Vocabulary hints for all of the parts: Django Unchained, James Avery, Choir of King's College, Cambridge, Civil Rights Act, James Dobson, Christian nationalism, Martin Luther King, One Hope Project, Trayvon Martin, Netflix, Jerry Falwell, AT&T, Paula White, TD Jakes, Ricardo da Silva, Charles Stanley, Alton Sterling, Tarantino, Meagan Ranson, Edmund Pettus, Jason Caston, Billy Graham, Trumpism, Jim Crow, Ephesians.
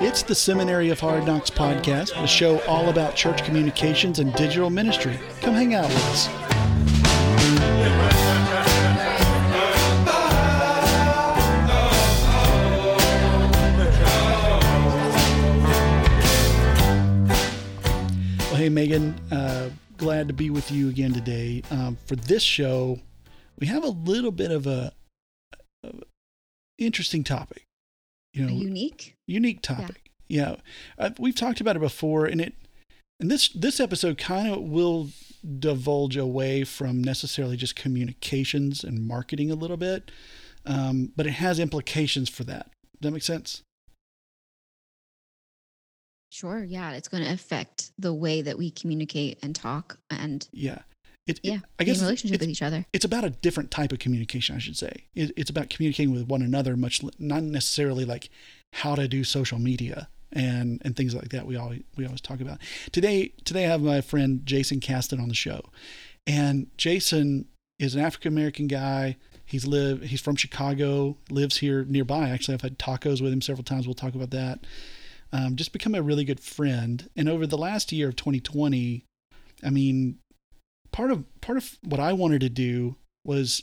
It's the Seminary of Hard Knocks podcast, a show all about church communications and digital ministry. Come hang out with us. Well, hey, Megan, glad to be with you again today. For this show, we have a little bit of an interesting topic. You know, unique topic. Yeah. We've talked about it before, and this episode kind of will divulge away from necessarily just communications and marketing a little bit, but it has implications for that. Does that make sense? Sure. Yeah, it's going to affect the way that we communicate and talk, and I guess relationship with each other. It's about a different type of communication, I should say. It's about communicating with one another, much not necessarily like how to do social media and things like that. We always talk about today. I have my friend Jason Caston on the show, and Jason is an African American guy. He's from Chicago, lives here nearby. Actually, I've had tacos with him several times. We'll talk about that. Just become a really good friend. And over the last year of 2020, I mean, Part of what I wanted to do was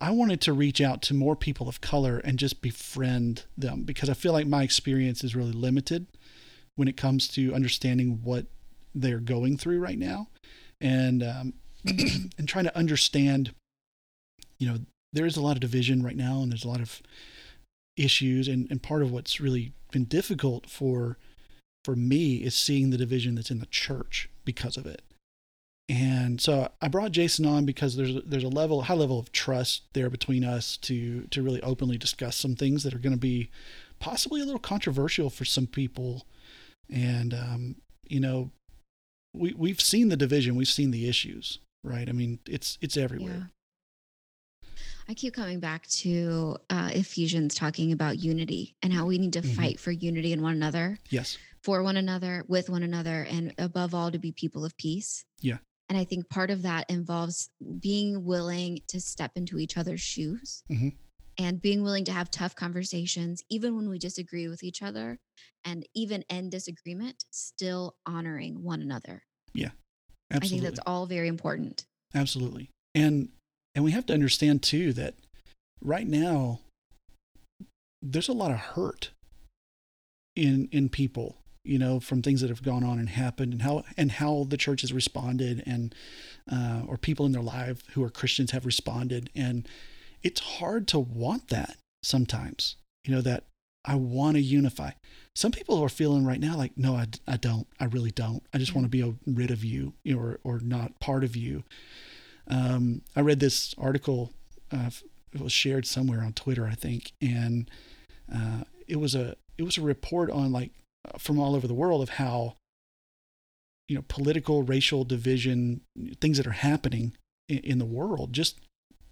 I wanted to reach out to more people of color and just befriend them, because I feel like my experience is really limited when it comes to understanding what they're going through right now, and and trying to understand. You know, there is a lot of division right now, and there's a lot of issues, and part of what's really been difficult for me is seeing the division that's in the church because of it. And so I brought Jason on because there's a high level of trust there between us to really openly discuss some things that are going to be possibly a little controversial for some people. And, you know, we've seen the division, we've seen the issues, right? I mean, it's everywhere. Yeah. I keep coming back to Ephesians talking about unity and how we need to fight for unity in one another. Yes. For one another, with one another, and above all, to be people of peace. Yeah. And I think part of that involves being willing to step into each other's shoes, mm-hmm. and being willing to have tough conversations, even when we disagree with each other, and even in disagreement, still honoring one another. Yeah, absolutely. I think that's all very important. Absolutely. And we have to understand too that right now there's a lot of hurt in people, you know, from things that have gone on and happened, and how the church has responded, and or people in their life who are Christians have responded. And it's hard to want that sometimes, you know, that I want to unify. Some people are feeling right now like, no, I don't. I really don't. I just want to be rid of you, you know, or not part of you. I read this article. It was shared somewhere on Twitter, I think. And it was a report on like, from all over the world of how, you know, political, racial division, things that are happening in the world, just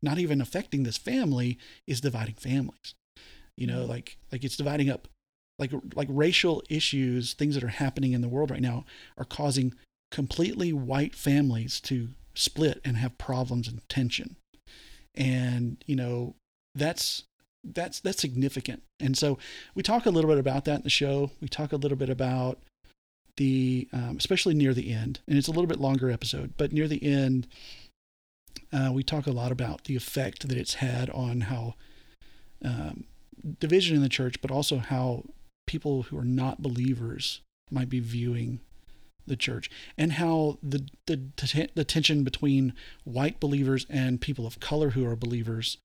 not even affecting this family, is dividing families. You know, like it's dividing up, like racial issues, things that are happening in the world right now are causing completely white families to split and have problems and tension. And, you know, that's significant. And so we talk a little bit about that in the show. We talk a little bit about the, especially near the end, and it's a little bit longer episode, but near the end, we talk a lot about the effect that it's had on how division in the church, but also how people who are not believers might be viewing the church, and how the tension between white believers and people of color who are believers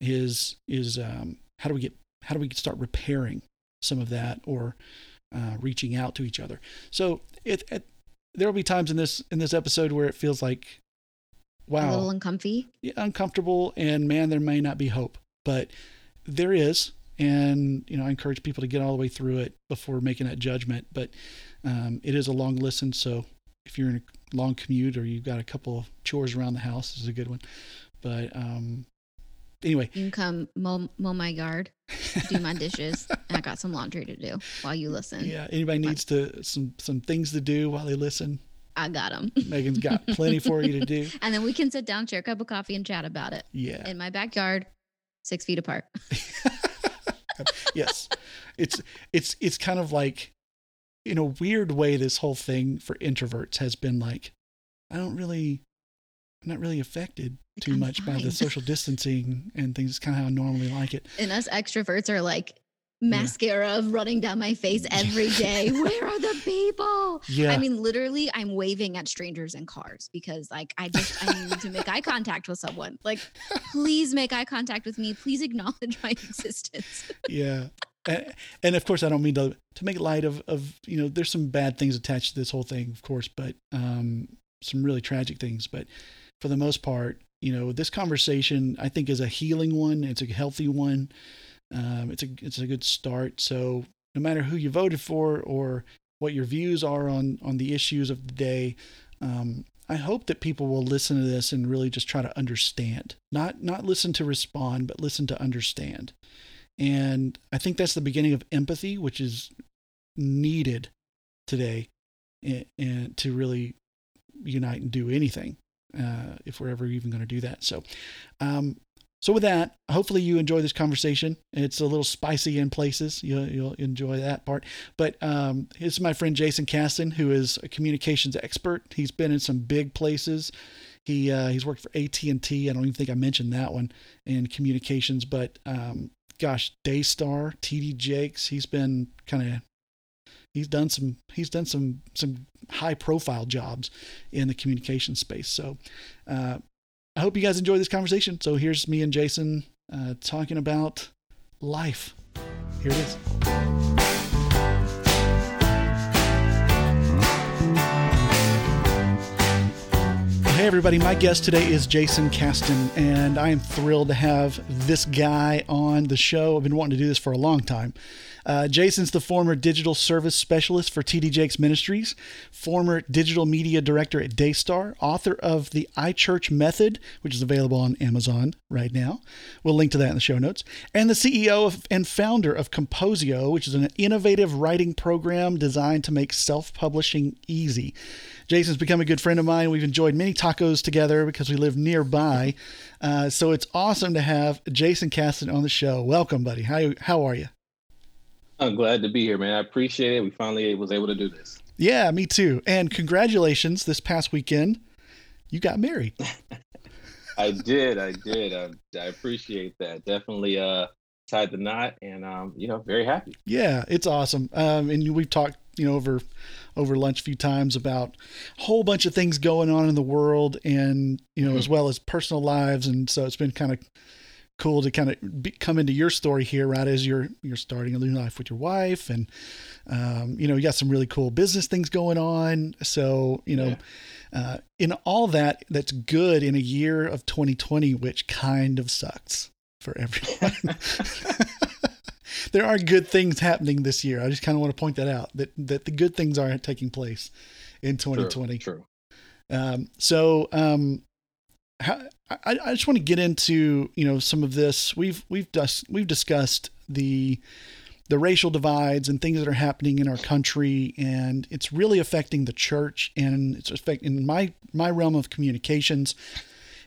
is how do we start repairing some of that, or reaching out to each other. So there will be times in this episode where it feels like, wow, a little uncomfortable, and man, there may not be hope, but there is. And you know, I encourage people to get all the way through it before making that judgment. But it is a long listen, so if you're in a long commute or you've got a couple of chores around the house, this is a good one. But anyway, you can come mow my yard, do my dishes, and I got some laundry to do while you listen. Yeah, anybody needs to some things to do while they listen, I got them. Megan's got plenty for you to do. And then we can sit down, share a cup of coffee, and chat about it. Yeah. In my backyard, 6 feet apart. Yes. It's kind of like, in a weird way, this whole thing for introverts has been like, I'm not really affected too much by the social distancing and things. It's kind of how I normally like it. And us extroverts are like, mascara running down my face every day. Where are the people? Yeah. I mean, literally, I'm waving at strangers in cars because, like, I need to make eye contact with someone. Like, please make eye contact with me. Please acknowledge my existence. Yeah. And of course, I don't mean to make light of, you know, there's some bad things attached to this whole thing, of course, but some really tragic things. But for the most part, you know, this conversation, I think, is a healing one. It's a healthy one. It's a good start. So no matter who you voted for or what your views are on the issues of the day, I hope that people will listen to this and really just try to understand, not listen to respond, but listen to understand. And I think that's the beginning of empathy, which is needed today and to really unite and do anything, if we're ever even going to do that. So with that, hopefully you enjoy this conversation. It's a little spicy in places. You'll enjoy that part. But this is my friend Jason Caston, who is a communications expert. He's been in some big places. He's worked for AT&T. I don't even think I mentioned that one in communications. But Daystar, TD Jakes. He's done some high profile jobs in the communication space. So. I hope you guys enjoy this conversation. So here's me and Jason talking about life. Here it is. Hey, everybody. My guest today is Jason Caston, and I am thrilled to have this guy on the show. I've been wanting to do this for a long time. Jason's the former digital service specialist for TD Jakes Ministries, former digital media director at Daystar, author of the iChurch Method, which is available on Amazon right now. We'll link to that in the show notes. And the CEO and founder of Composio, which is an innovative writing program designed to make self-publishing easy. Jason's become a good friend of mine. We've enjoyed many tacos together because we live nearby. So it's awesome to have Jason Caston on the show. Welcome, buddy. How are you? I'm glad to be here, man. I appreciate it. We finally was able to do this. Yeah, me too. And congratulations, this past weekend, you got married. I did. I appreciate that. Definitely tied the knot and, you know, very happy. Yeah, it's awesome. And we've talked, you know, over lunch a few times about a whole bunch of things going on in the world and, you know, as well as personal lives. And so it's been kind of cool to kind of come into your story here right as you're starting a new life with your wife, and you know, you got some really cool business things going on, so you know, in all that's good in a year of 2020, which kind of sucks for everyone. There are good things happening this year. I just kind of want to point that out, that the good things aren't taking place in 2020. True. I just want to get into, you know, some of this. We've discussed the racial divides and things that are happening in our country, and it's really affecting the church, and it's affecting my realm of communications.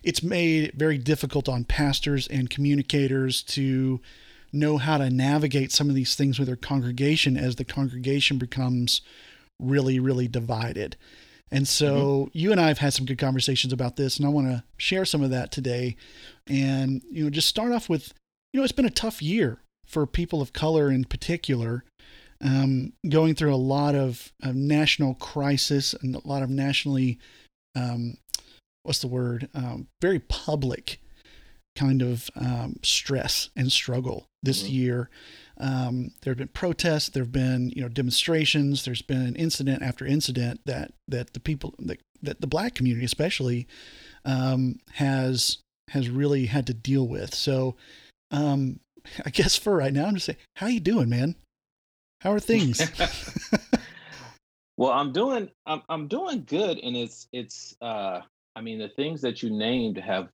It's made it very difficult on pastors and communicators to know how to navigate some of these things with their congregation as the congregation becomes really, really divided. And so you and I have had some good conversations about this, and I want to share some of that today. And, you know, just start off with, you know, it's been a tough year for people of color in particular, going through a lot of national crisis and a lot of nationally, very public kind of stress and struggle this year. There have been protests, there have been, you know, demonstrations, there's been incident after incident that the people, that the Black community especially, has really had to deal with. So, I guess for right now, I'm just saying, how you doing, man? How are things? Well, I'm doing good. And it's I mean, the things that you named have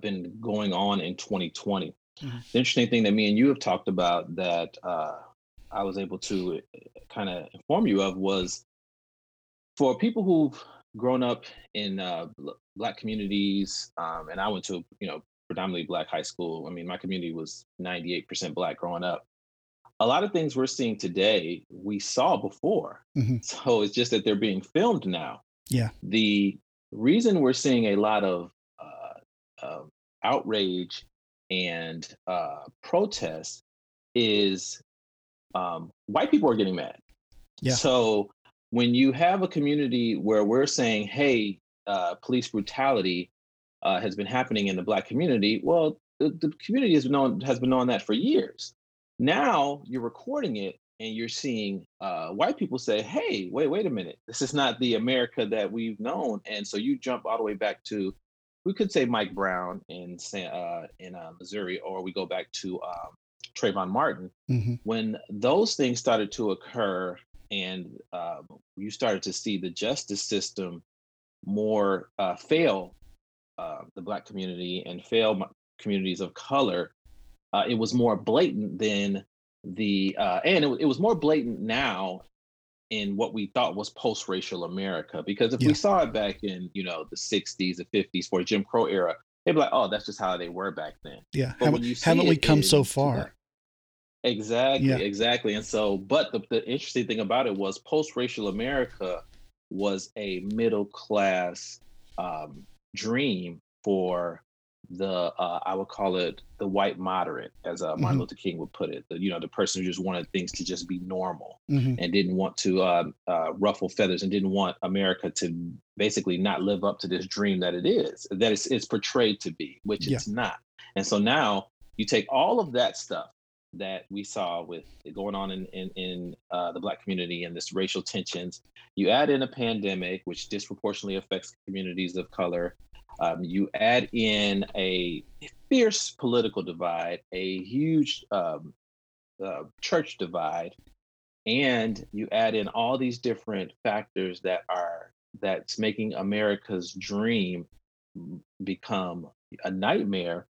been going on in 2020. The interesting thing that me and you have talked about that I was able to kind of inform you of was for people who've grown up in Black communities, and I went to, you know, predominantly Black high school. I mean, my community was 98% Black growing up. a lot of things we're seeing today, we saw before. Mm-hmm. So it's just that they're being filmed now. Yeah. The reason we're seeing a lot of outrage and protest is white people are getting mad. Yeah. So when you have a community where we're saying, hey, police brutality has been happening in the Black community, well, the community has been on that for years. Now you're recording it and you're seeing white people say, hey, wait a minute. This is not the America that we've known. And so you jump all the way back to, we could say Mike Brown in Missouri, or we go back to Trayvon Martin. Mm-hmm. When those things started to occur and you started to see the justice system more fail the Black community and fail communities of color, it was more blatant than it was more blatant now in what we thought was post-racial America. Because if we saw it back in, the 60s, the 50s, for Jim Crow era, they'd be like, oh, that's just how they were back then. Yeah. Haven't we come so far? Exactly. Yeah. Exactly. And so, but the interesting thing about it was post-racial America was a middle-class dream for the I would call it the white moderate, as Martin Luther King would put it, the person who just wanted things to just be normal and didn't want to ruffle feathers and didn't want America to basically not live up to this dream that it is, that it's portrayed to be, which it's not. And so now you take all of that stuff that we saw with going on in the Black community and this racial tensions, you add in a pandemic, which disproportionately affects communities of color. You add in a fierce political divide, a huge church divide, and you add in all these different factors that's making America's dream become a nightmare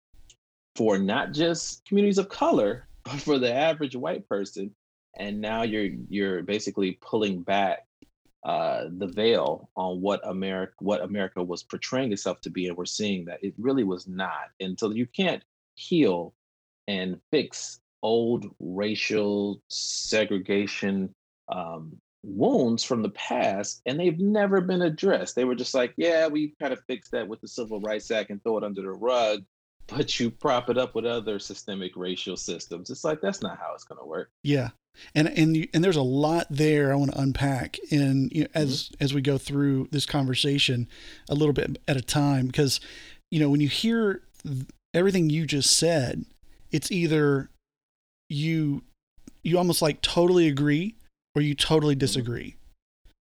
for not just communities of color, but for the average white person. And now you're basically pulling back the veil on what America was portraying itself to be, and we're seeing that it really was not. And so you can't heal and fix old racial segregation wounds from the past, and they've never been addressed. They were just like, yeah, we kind of fixed that with the Civil Rights Act and throw it under the rug, but you prop it up with other systemic racial systems. It's like, that's not how it's going to work. Yeah. And there's a lot there I want to unpack in as we go through this conversation a little bit at a time, because when you hear everything you just said, it's either you almost like totally agree or you totally disagree,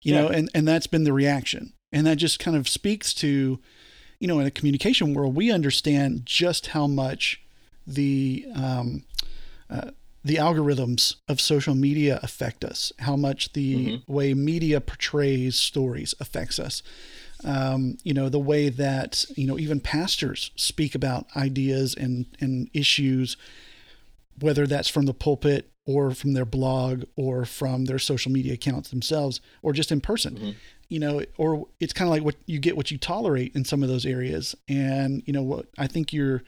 and that's been the reaction, and that just kind of speaks to, in a communication world, we understand just how much the algorithms of social media affect us, how much the way media portrays stories affects us. The way that, even pastors speak about ideas and issues, whether that's from the pulpit or from their blog or from their social media accounts themselves, or just in person, or it's kind of like what you get, what you tolerate in some of those areas. And, what I think you're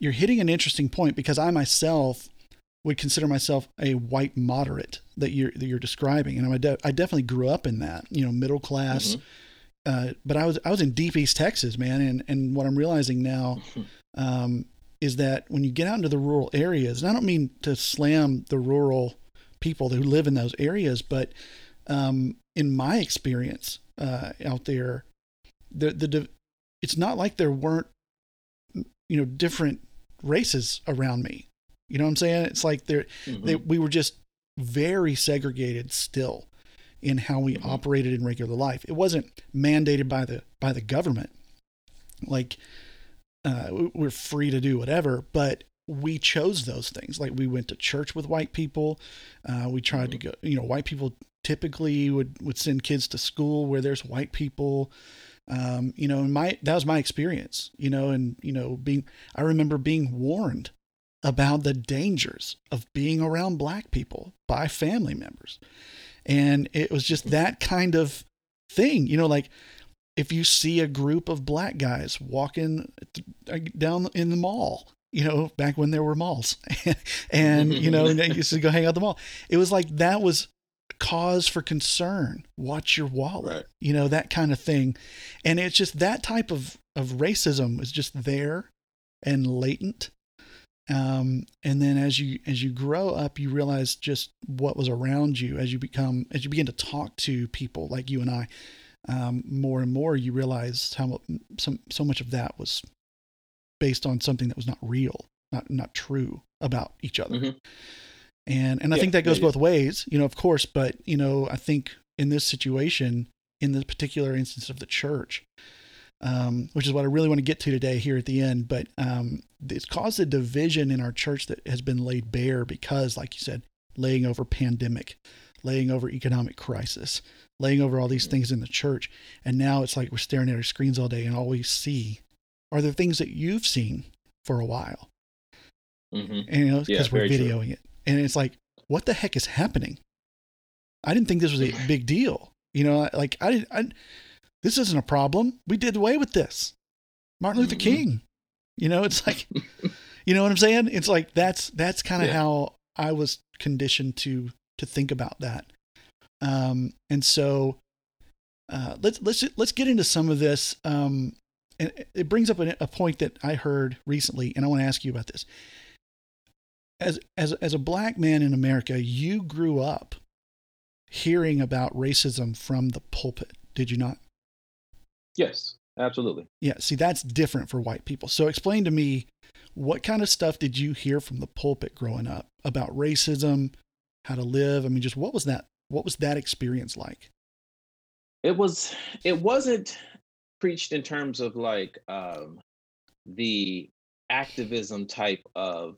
hitting an interesting point, because I myself would consider myself a white moderate that you're describing. And I definitely grew up in that, middle class. But I was in deep East Texas, man. And what I'm realizing now is that when you get out into the rural areas, and I don't mean to slam the rural people who live in those areas, but in my experience out there, it's not like there weren't, different races around me. You know what I'm saying? It's like we were just very segregated still in how we operated in regular life. It wasn't mandated by the government. Like we're free to do whatever, but we chose those things. Like we went to church with white people. We tried to go, white people typically would send kids to school where there's white people. That was my experience, I remember being warned about the dangers of being around Black people by family members. And it was just that kind of thing, like if you see a group of Black guys walking down in the mall, you know, back when there were malls and, you know, they used to go hang out at the mall. It was like, that was cause for concern. Watch your wallet, right. You know, that kind of thing. And it's just that type of racism is just there and latent. And then as you grow up, you realize just what was around you, as you begin to talk to people like you and I, more and more, you realize how so much of that was based on something that was not real, not true about each other. Mm-hmm. And I think that goes both ways, you know, of course, but, you know, I think in this situation, in this particular instance of the church, which is what I really want to get to today here at the end, but it's caused a division in our church that has been laid bare because, like you said, laying over pandemic, laying over economic crisis, laying over all these things in the church. And now it's like we're staring at our screens all day and all we see are the things that you've seen for a while. Mm-hmm. And, you know, because we're videoing it. And it's like, what the heck is happening? I didn't think this was a big deal. You know, like this isn't a problem. We did away with this. Martin Luther King, you know, it's like, you know what I'm saying? It's like, that's kind of how I was conditioned to think about that. And so, let's get into some of this. And it brings up a point that I heard recently, and I want to ask you about this. As a black man in America, you grew up hearing about racism from the pulpit, did you not? Yes, absolutely. Yeah, see, that's different for white people. So explain to me, what kind of stuff did you hear from the pulpit growing up about racism, how to live? I mean, just what was that experience like? It wasn't preached in terms of like the activism type of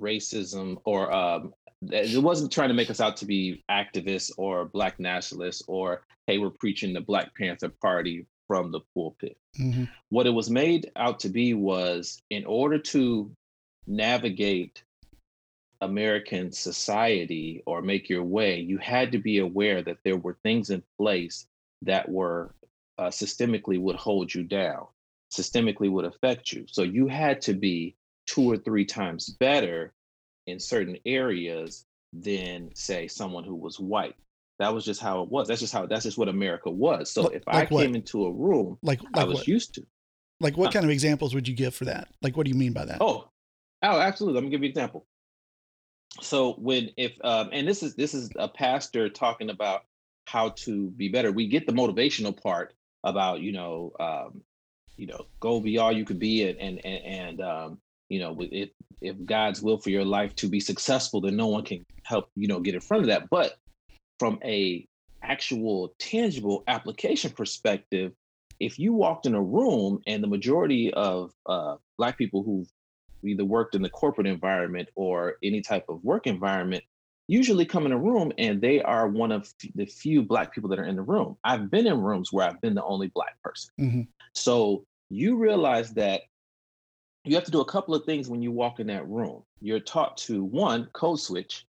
racism, or it wasn't trying to make us out to be activists or black nationalists, or hey, we're preaching the Black Panther Party from the pulpit. Mm-hmm. What it was made out to be was, in order to navigate American society or make your way, you had to be aware that there were things in place that were systemically would hold you down, systemically would affect you. So you had to be 2 or 3 times better in certain areas than, say, someone who was white. That was just how it was. That's just what America was. So if I came into a room, I was used to. Like, what kind of examples would you give for that? Like, what do you mean by that? Oh, absolutely. I'm gonna give you an example. So and this is a pastor talking about how to be better. We get the motivational part about, you know, go be all you could be, and you know, if God's will for your life to be successful, then no one can help, you know, get in front of that. But from a actual tangible application perspective, if you walked in a room and the majority of Black people who've either worked in the corporate environment or any type of work environment usually come in a room and they are one of the few Black people that are in the room. I've been in rooms where I've been the only Black person. Mm-hmm. So you realize that you have to do a couple of things when you walk in that room. You're taught to, one, code switch,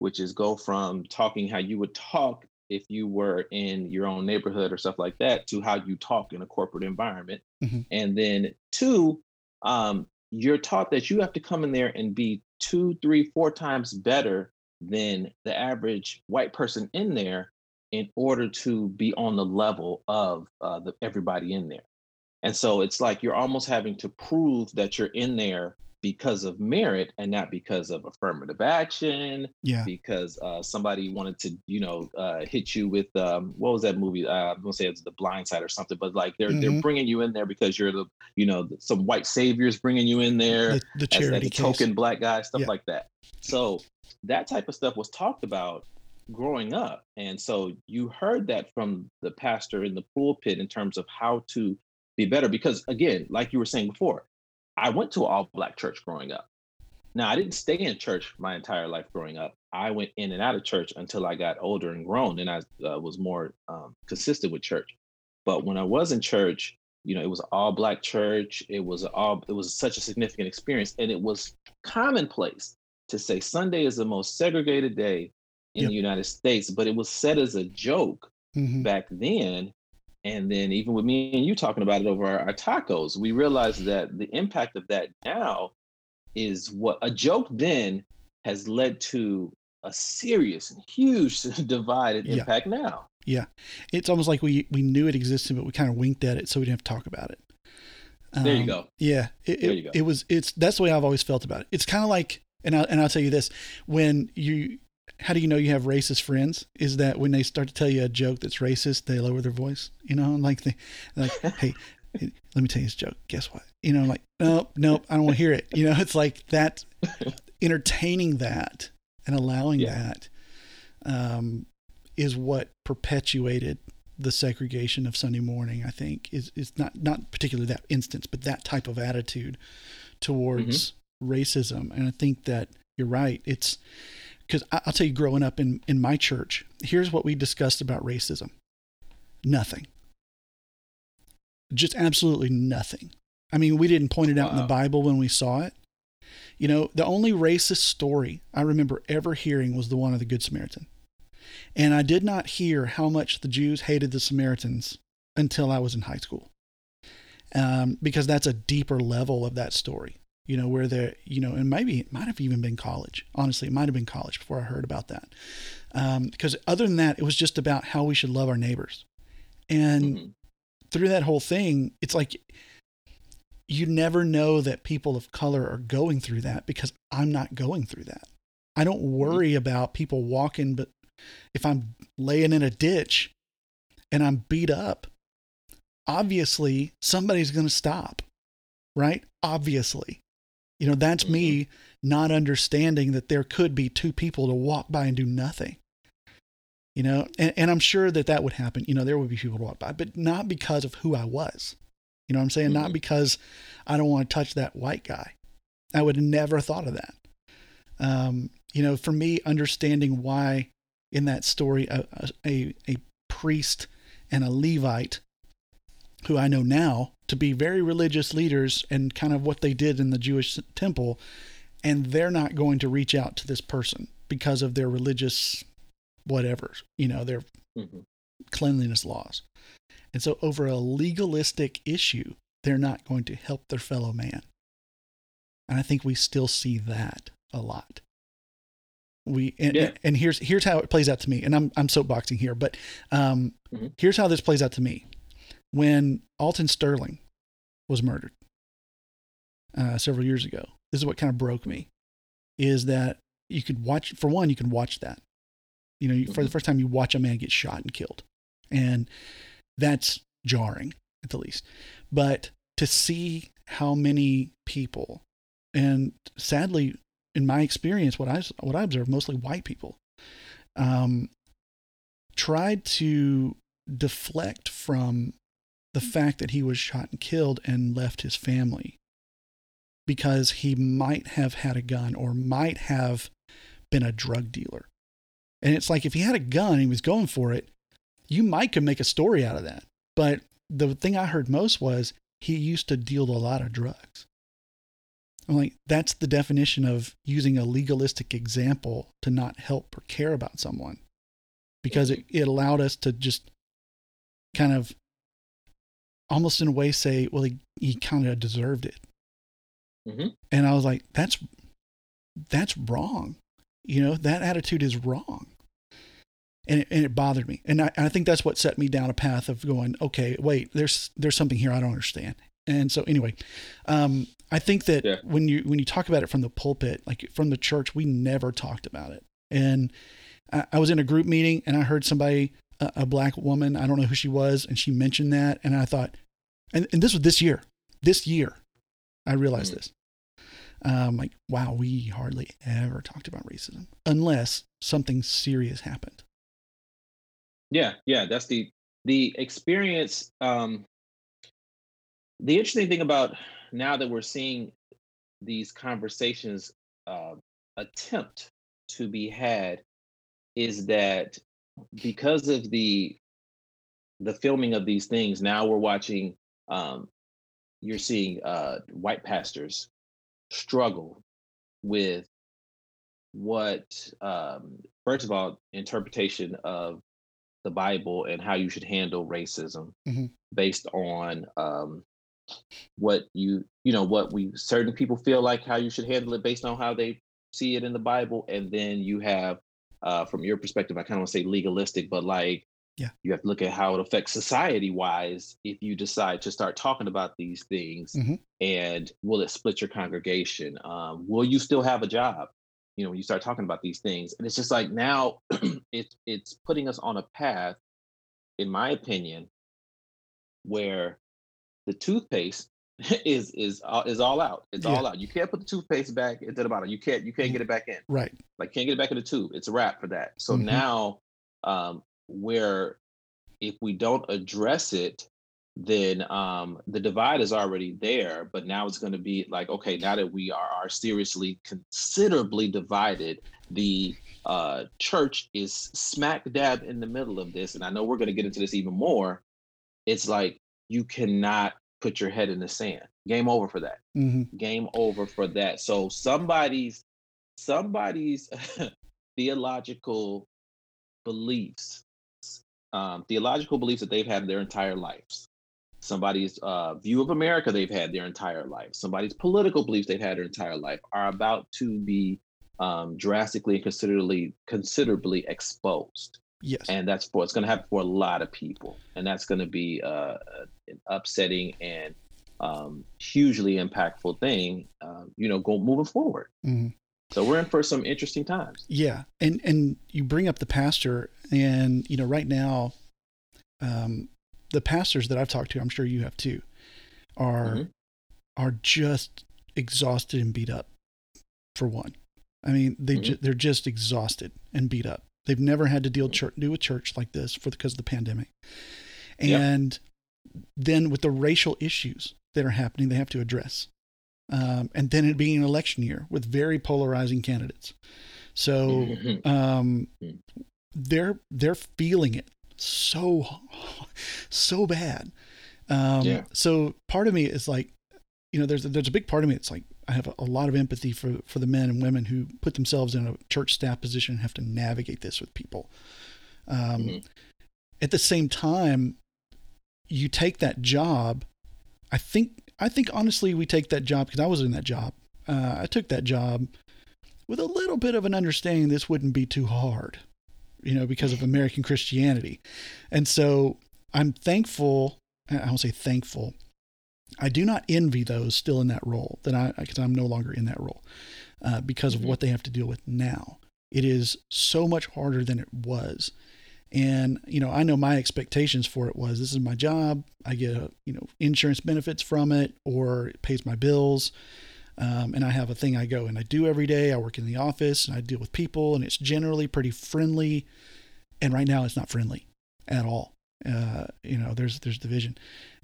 which is go from talking how you would talk if you were in your own neighborhood or stuff like that to how you talk in a corporate environment. Mm-hmm. And then 2, you're taught that you have to come in there and be 2, 3, 4 times better than the average white person in there in order to be on the level of everybody in there. And so it's like you're almost having to prove that you're in there because of merit and not because of affirmative action. Yeah. Because somebody wanted to, you know, hit you with what was that movie? I'm gonna say it's The Blind Side or something. But like they're bringing you in there because you're the, you know, some white saviors bringing you in there, the charity as a token Black guy, stuff like that. So that type of stuff was talked about growing up, and so you heard that from the pastor in the pulpit in terms of how to be better. Because again, like you were saying before, I went to an all-Black church growing up. Now, I didn't stay in church my entire life growing up. I went in and out of church until I got older and grown, and I was more consistent with church. But when I was in church, you know, it was an all-Black church. It was such a significant experience, and it was commonplace to say Sunday is the most segregated day in the United States, but it was said as a joke back then. And then even with me and you talking about it over our tacos, we realized that the impact of that now is what a joke then has led to a serious and huge divide and impact now. Yeah. It's almost like we knew it existed, but we kind of winked at it, so we didn't have to talk about it. There you go. Yeah. That's the way I've always felt about it. It's kind of like, and I'll tell you this, how do you know you have racist friends? Is that when they start to tell you a joke that's racist, they lower their voice, hey, let me tell you this joke. Guess what? Nope, I don't want to hear it. It's like that, entertaining that and allowing that is what perpetuated the segregation of Sunday morning, I think, is not particularly that instance, but that type of attitude towards racism. And I think that you're right. It's because I'll tell you, growing up in my church, here's what we discussed about racism. Nothing. Just absolutely nothing. I mean, we didn't point it out in the Bible when we saw it. The only racist story I remember ever hearing was the one of the Good Samaritan. And I did not hear how much the Jews hated the Samaritans until I was in high school. Because that's a deeper level of that story, where they're, and maybe it might have even been college. Honestly, it might have been college before I heard about that. Because other than that, it was just about how we should love our neighbors. And through that whole thing, it's like you never know that people of color are going through that, because I'm not going through that. I don't worry about people walking, but if I'm laying in a ditch and I'm beat up, obviously somebody's going to stop, right? Obviously, that's me not understanding that there could be two people to walk by and do nothing, and I'm sure that would happen. There would be people to walk by, but not because of who I was, you know what I'm saying? Not because I don't want to touch that white guy. I would have never thought of that. For me, understanding why, in that story, a priest and a Levite, who I know now to be very religious leaders and kind of what they did in the Jewish temple, and they're not going to reach out to this person because of their religious whatever, their cleanliness laws. And so over a legalistic issue, they're not going to help their fellow man. And I think we still see that a lot. And here's how it plays out to me, and I'm soapboxing here, but here's how this plays out to me. When Alton Sterling was murdered several years ago, this is what kind of broke me, is that you could watch that. For the first time, you watch a man get shot and killed, and that's jarring at the least. But to see how many people, and sadly, in my experience, what I observed, mostly white people, tried to deflect from the fact that he was shot and killed and left his family because he might have had a gun or might have been a drug dealer. And it's like, if he had a gun and he was going for it, you might could make a story out of that. But the thing I heard most was he used to deal a lot of drugs. I'm like, that's the definition of using a legalistic example to not help or care about someone, because it allowed us to just kind of almost in a way say, well, he kind of deserved it. And I was like, that's wrong. That attitude is wrong. And it bothered me. And I think that's what set me down a path of going, okay, wait, there's something here I don't understand. And so anyway, I think that when you talk about it from the pulpit, like from the church, we never talked about it. And I was in a group meeting and I heard somebody, a black woman, I don't know who she was, and she mentioned that. And I thought, and this was this year, I realized this. Like, wow, we hardly ever talked about racism unless something serious happened. Yeah. Yeah. That's the experience. The interesting thing about now that we're seeing these conversations attempt to be had is that because of the filming of these things, now we're watching, you're seeing white pastors struggle with what, first of all, interpretation of the Bible and how you should handle racism based on what you know what certain people feel like how you should handle it based on how they see it in the Bible, and then you have from your perspective, I kind of want to say legalistic, but like you have to look at how it affects society wise if you decide to start talking about these things, and will it split your congregation? Will you still have a job, you know, when you start talking about these things? And it's just like now it's putting us on a path, in my opinion, where the toothpaste is all out. It's all out. You can't put the toothpaste back into the bottle. You can't get it back in. Right. Like can't get it back in the tube. It's a wrap for that. So now where if we don't address it, then the divide is already there. But now it's going to be like, okay, now that we are seriously considerably divided, the church is smack dab in the middle of this. And I know we're going to get into this even more. It's like you cannot put your head in the sand. Game over for that. Game over for that. So somebody's theological beliefs that they've had their entire lives, somebody's view of America they've had their entire life, somebody's political beliefs they've had their entire life are about to be drastically and considerably exposed. Yes. And that's it's going to happen for a lot of people. And that's going to be an upsetting and hugely impactful thing, moving forward. So we're in for some interesting times. Yeah. And you bring up the pastor, and, you know, right now, the pastors that I've talked to, I'm sure you have too, are just exhausted and beat up, for one. I mean, they're just exhausted and beat up. They've never had to do with church like this because of the pandemic. And then with the racial issues that are happening, they have to address. And then it being an election year with very polarizing candidates. So they're feeling it so bad. So part of me is like, you know, there's a big part of me that's like, I have a lot of empathy for the men and women who put themselves in a church staff position and have to navigate this with people. At the same time, you take that job. I think honestly, we take that job because I was in that job. I took that job with a little bit of an understanding this wouldn't be too hard, you know, because of American Christianity. And so I'm thankful. I won't say thankful. I do not envy those still in that role because I'm no longer in that role because of what they have to deal with now. It is so much harder than it was. And, you know, I know my expectations for it was, this is my job. I get, insurance benefits from it, or it pays my bills. And I have a thing I go and I do every day. I work in the office and I deal with people, and it's generally pretty friendly. And right now it's not friendly at all. There's division,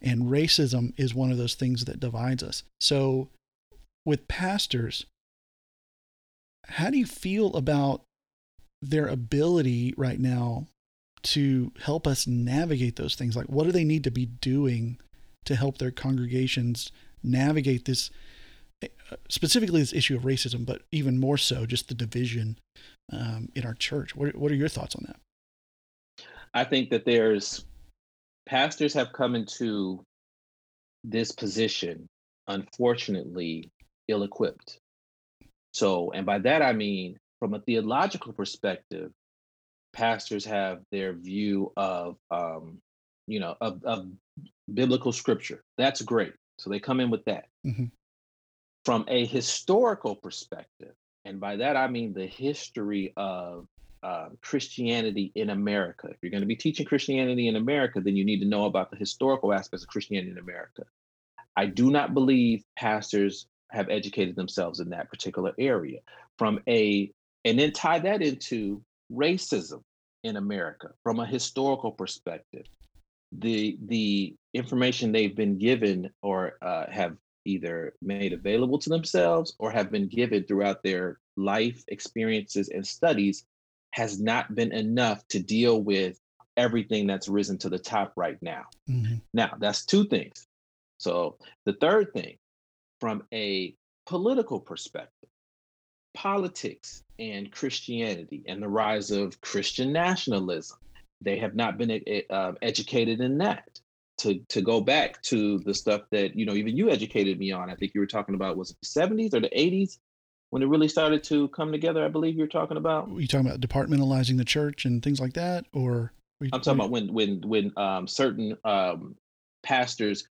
and racism is one of those things that divides us. So with pastors, how do you feel about their ability right now to help us navigate those things? Like, what do they need to be doing to help their congregations navigate this, specifically this issue of racism, but even more so just the division in our church? What are your thoughts on that? I think that pastors have come into this position, unfortunately, ill-equipped. So, and by that I mean, from a theological perspective, pastors have their view of biblical scripture. That's great. So they come in with that. From a historical perspective, and by that I mean the history of Christianity in America. If you're going to be teaching Christianity in America, then you need to know about the historical aspects of Christianity in America. I do not believe pastors have educated themselves in that particular area. And then tie that into racism in America from a historical perspective. The information they've been given or have either made available to themselves or have been given throughout their life experiences and studies has not been enough to deal with everything that's risen to the top right now. Now, that's two things. So the third thing, from a political perspective, politics and Christianity and the rise of Christian nationalism, they have not been educated in that. to go back to the stuff that, you know, even you educated me on. I think you were talking about, was it the 70s or the 80s when it really started to come together? I believe you're talking about. Were you talking about departmentalizing the church and things like that, or? I'm talking about when certain pastors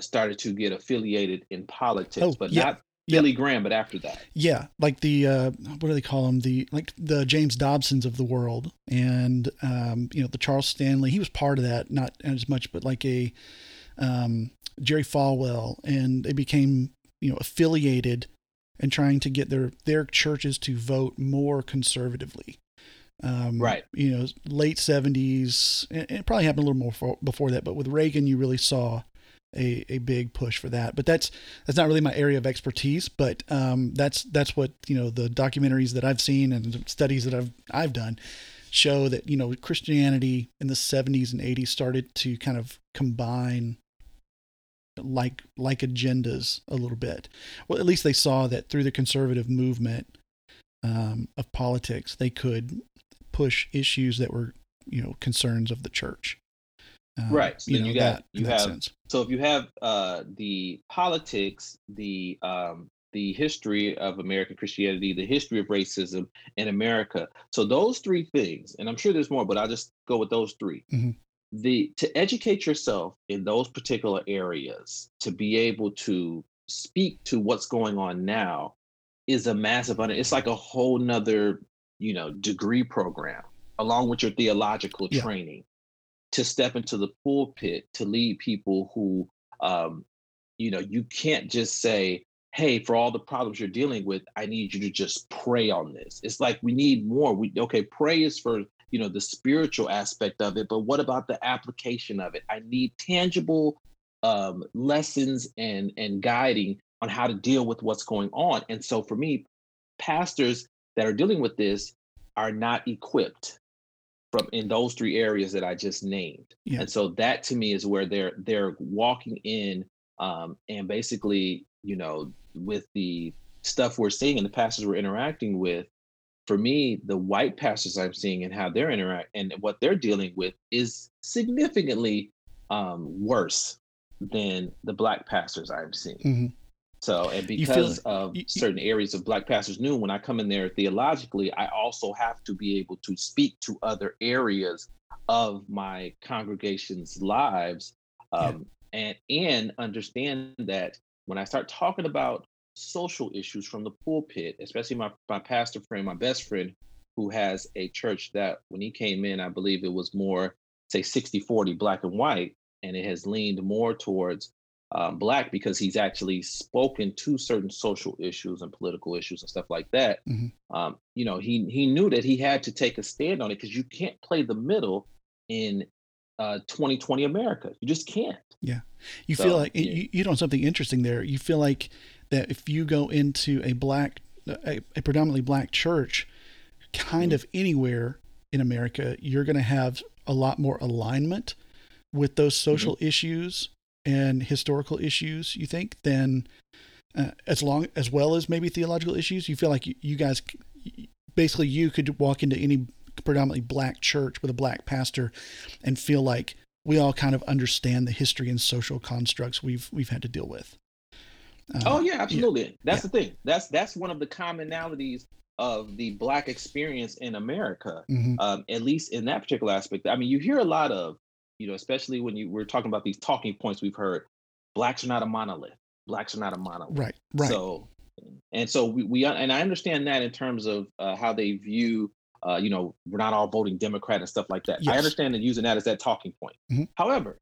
started to get affiliated in politics, not Billy Graham, but after that. Yeah, like the what do they call them? The James Dobsons of the world, and the Charles Stanley. He was part of that, not as much, but like a Jerry Falwell, and they became affiliated and trying to get their churches to vote more conservatively. Right. Late 70s, and it probably happened a little more before that, but with Reagan, you really saw a big push for that. But that's not really my area of expertise, but that's what, the documentaries that I've seen and the studies that I've done show that, Christianity in the 70s and 80s started to kind of combine like agendas a little bit. Well, at least they saw that through the conservative movement of politics, they could push issues that were, concerns of the church. Right. So if you have the politics, the history of American Christianity, the history of racism in America. So those three things, and I'm sure there's more, but I'll just go with those three. Mm-hmm. To educate yourself in those particular areas, to be able to speak to what's going on now is a massive, it's like a whole nother, degree program along with your theological training to step into the pulpit, to lead people who, you can't just say, hey, for all the problems you're dealing with, I need you to just pray on this. It's like, we need more. Pray is for, the spiritual aspect of it, but what about the application of it? I need tangible lessons and guiding on how to deal with what's going on. And so for me, pastors that are dealing with this are not equipped from in those three areas that I just named. Yeah. And so that to me is where they're walking in and basically, with the stuff we're seeing and the pastors we're interacting with, for me, the white pastors I'm seeing and how they're and what they're dealing with is significantly worse than the black pastors I'm seeing. Mm-hmm. So, and because of certain areas of black pastors, when I come in there theologically, I also have to be able to speak to other areas of my congregation's lives, and understand that when I start talking about social issues from the pulpit, especially my pastor friend, my best friend, who has a church that when he came in, I believe it was more, say, 60-40 black and white, and it has leaned more towards black because he's actually spoken to certain social issues and political issues and stuff like that. Mm-hmm. He knew that he had to take a stand on it because you can't play the middle in 2020 America. You just can't. Yeah. Feel like you know something interesting there. You feel like that if you go into a predominantly black church, kind of anywhere in America, you're going to have a lot more alignment with those social issues and historical issues, you think, than as well as maybe theological issues. You feel like you guys, basically you could walk into any predominantly black church with a black pastor and feel like we all kind of understand the history and social constructs we've had to deal with. Absolutely. Yeah. That's the thing. That's one of the commonalities of the black experience in America, at least in that particular aspect. I mean, you hear a lot of, especially when we're talking about these talking points we've heard, blacks are not a monolith. Blacks are not a monolith. Right. So we and I understand that in terms of how they view, we're not all voting Democrat and stuff like that. Yes. I understand that using that as that talking point. Mm-hmm. However,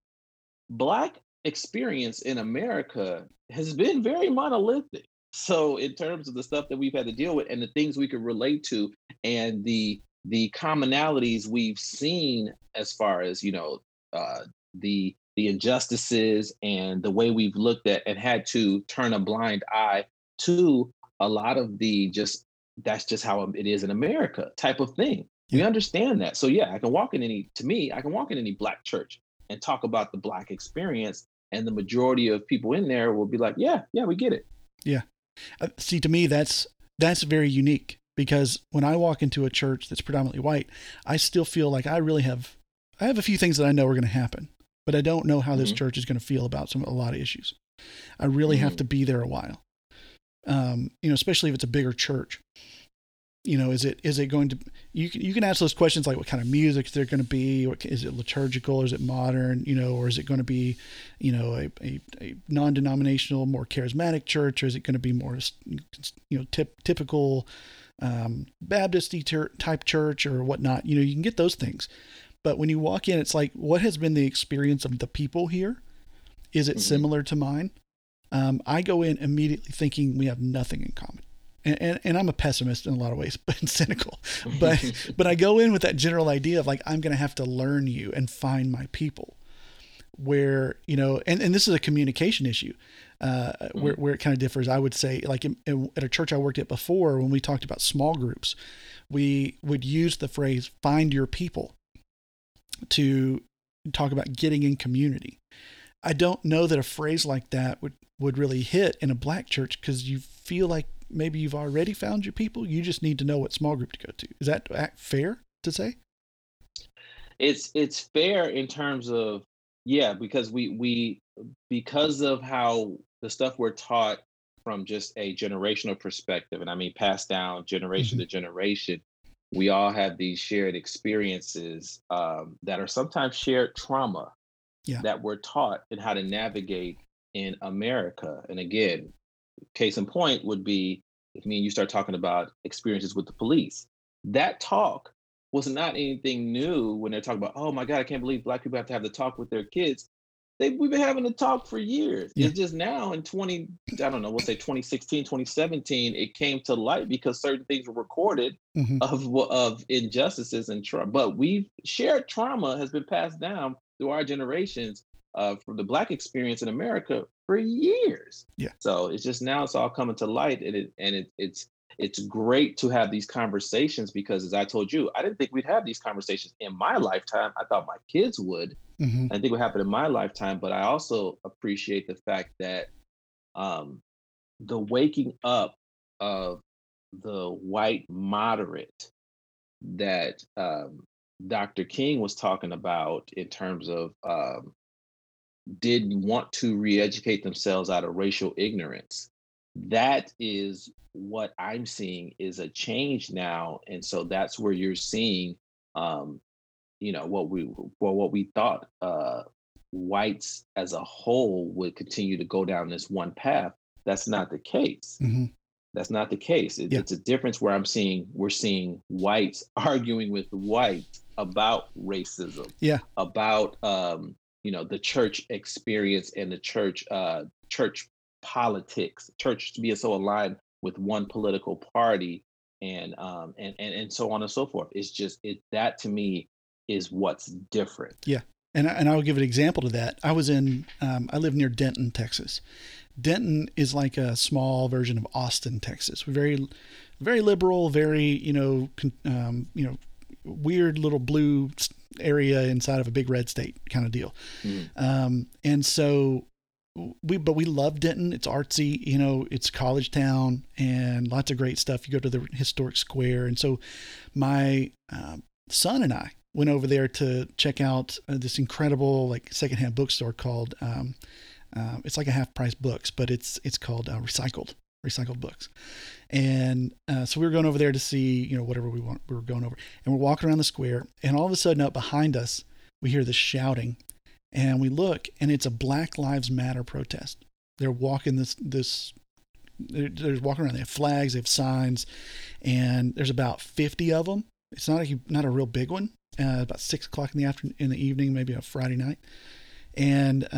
black experience in America has been very monolithic. So in terms of the stuff that we've had to deal with and the things we could relate to and the commonalities we've seen as far as, the injustices and the way we've looked at and had to turn a blind eye to a lot of that's just how it is in America type of thing. Yeah. We understand that. So I can walk in any black church and talk about the black experience, and the majority of people in there will be like, yeah, we get it. Yeah. See, to me, that's very unique, because when I walk into a church that's predominantly white, I still feel like I have a few things that I know are going to happen, but I don't know how this church is going to feel about a lot of issues. I really have to be there a while. Especially if it's a bigger church, is it going to, you can ask those questions like what kind of music is there going to be? Is it liturgical? Is it modern? Or is it going to be, a non-denominational, more charismatic church? Or is it going to be more, typical, Baptist-y type church or whatnot? You can get those things, but when you walk in, it's like, what has been the experience of the people here? Is it similar to mine? I go in immediately thinking we have nothing in common. And I'm a pessimist in a lot of ways, but cynical. But I go in with that general idea of like, I'm going to have to learn you and find my people where, and this is a communication issue where it kind of differs. I would say like at a church I worked at before, when we talked about small groups, we would use the phrase find your people to talk about getting in community. I don't know that a phrase like that would really hit in a black church because you feel like maybe you've already found your people. You just need to know what small group to go to. Is that fair to say? It's fair in terms of, because we because of how the stuff we're taught from just a generational perspective, and I mean passed down generation to generation, we all have these shared experiences that are sometimes shared trauma. Yeah. That we're taught and how to navigate in America. And again, case in point would be if me and you start talking about experiences with the police. That talk was not anything new when they're talking about, oh my God, I can't believe Black people have to have the talk with their kids. We've been having the talk for years. Yeah. It's just now in 2016, 2017, it came to light because certain things were recorded of injustices and trauma. But we've shared trauma has been passed down through our generations from the Black experience in America for years. Yeah. So it's just now it's all coming to light, and it's great to have these conversations because, as I told you, I didn't think we'd have these conversations in my lifetime. I thought my kids would. I think it would happen in my lifetime, but I also appreciate the fact that the waking up of the white moderate that Dr. King was talking about in terms of didn't want to re-educate themselves out of racial ignorance. That is what I'm seeing is a change now. And so that's where you're seeing, what we thought whites as a whole would continue to go down this one path. That's not the case. That's not the case. It's a difference where we're seeing whites arguing with whites about racism, about the church experience and the church politics, church being so aligned with one political party, and so on and so forth. It's just that to me is what's different. Yeah, and I'll give an example to that. I was in I live near Denton, Texas. Denton is like a small version of Austin, Texas. We're very, very liberal, very weird little blue area inside of a big red state kind of deal. And so we love Denton. It's artsy, it's college town and lots of great stuff. You go to the historic square, and so my son and I went over there to check out this incredible secondhand bookstore called. It's like a half-price books, but it's called Recycled Books. And so we were going over there to see, whatever we want. We were going over, and we're walking around the square, and all of a sudden up behind us, we hear this shouting, and we look, and it's a Black Lives Matter protest. They're walking they're walking around. They have flags, they have signs, and there's about 50 of them. It's not a real big one. About 6 o'clock in the evening, maybe a Friday night. And,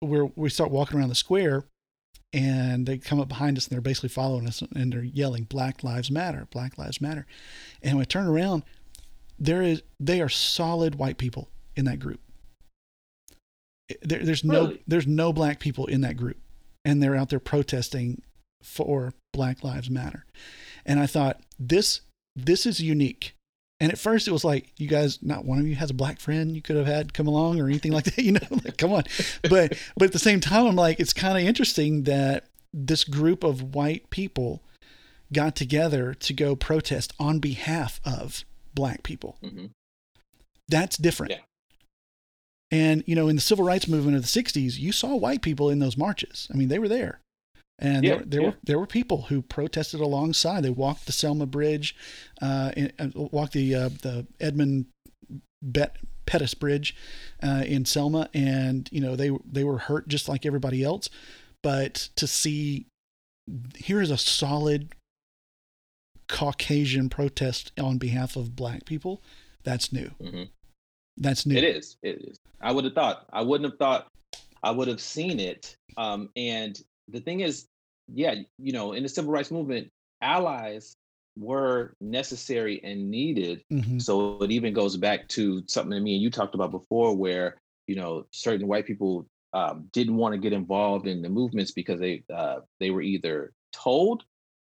we start walking around the square, and they come up behind us, and they're basically following us, and they're yelling Black Lives Matter, Black Lives Matter. And when I turn around, they are solid white people in that group. There's no black people in that group, and they're out there protesting for Black Lives Matter. And I thought this is unique. And at first it was like, you guys, not one of you has a black friend you could have had come along or anything like that, come on. But at the same time, I'm like, it's kind of interesting that this group of white people got together to go protest on behalf of black people. That's different. Yeah. And, you know, in the civil rights movement of the 60s, you saw white people in those marches. I mean, they were there. And there were people who protested alongside. They walked the Selma Bridge, walked the Edmund Pettus Bridge in Selma, and you know they were hurt just like everybody else. But to see, here is a solid Caucasian protest on behalf of Black people. That's new. Mm-hmm. That's new. It is. I would have seen it. And the thing is, yeah, you know, in the civil rights movement, allies were necessary and needed. Mm-hmm. So it even goes back to something that me and you talked about before, where, you know, certain white people didn't want to get involved in the movements because they were either told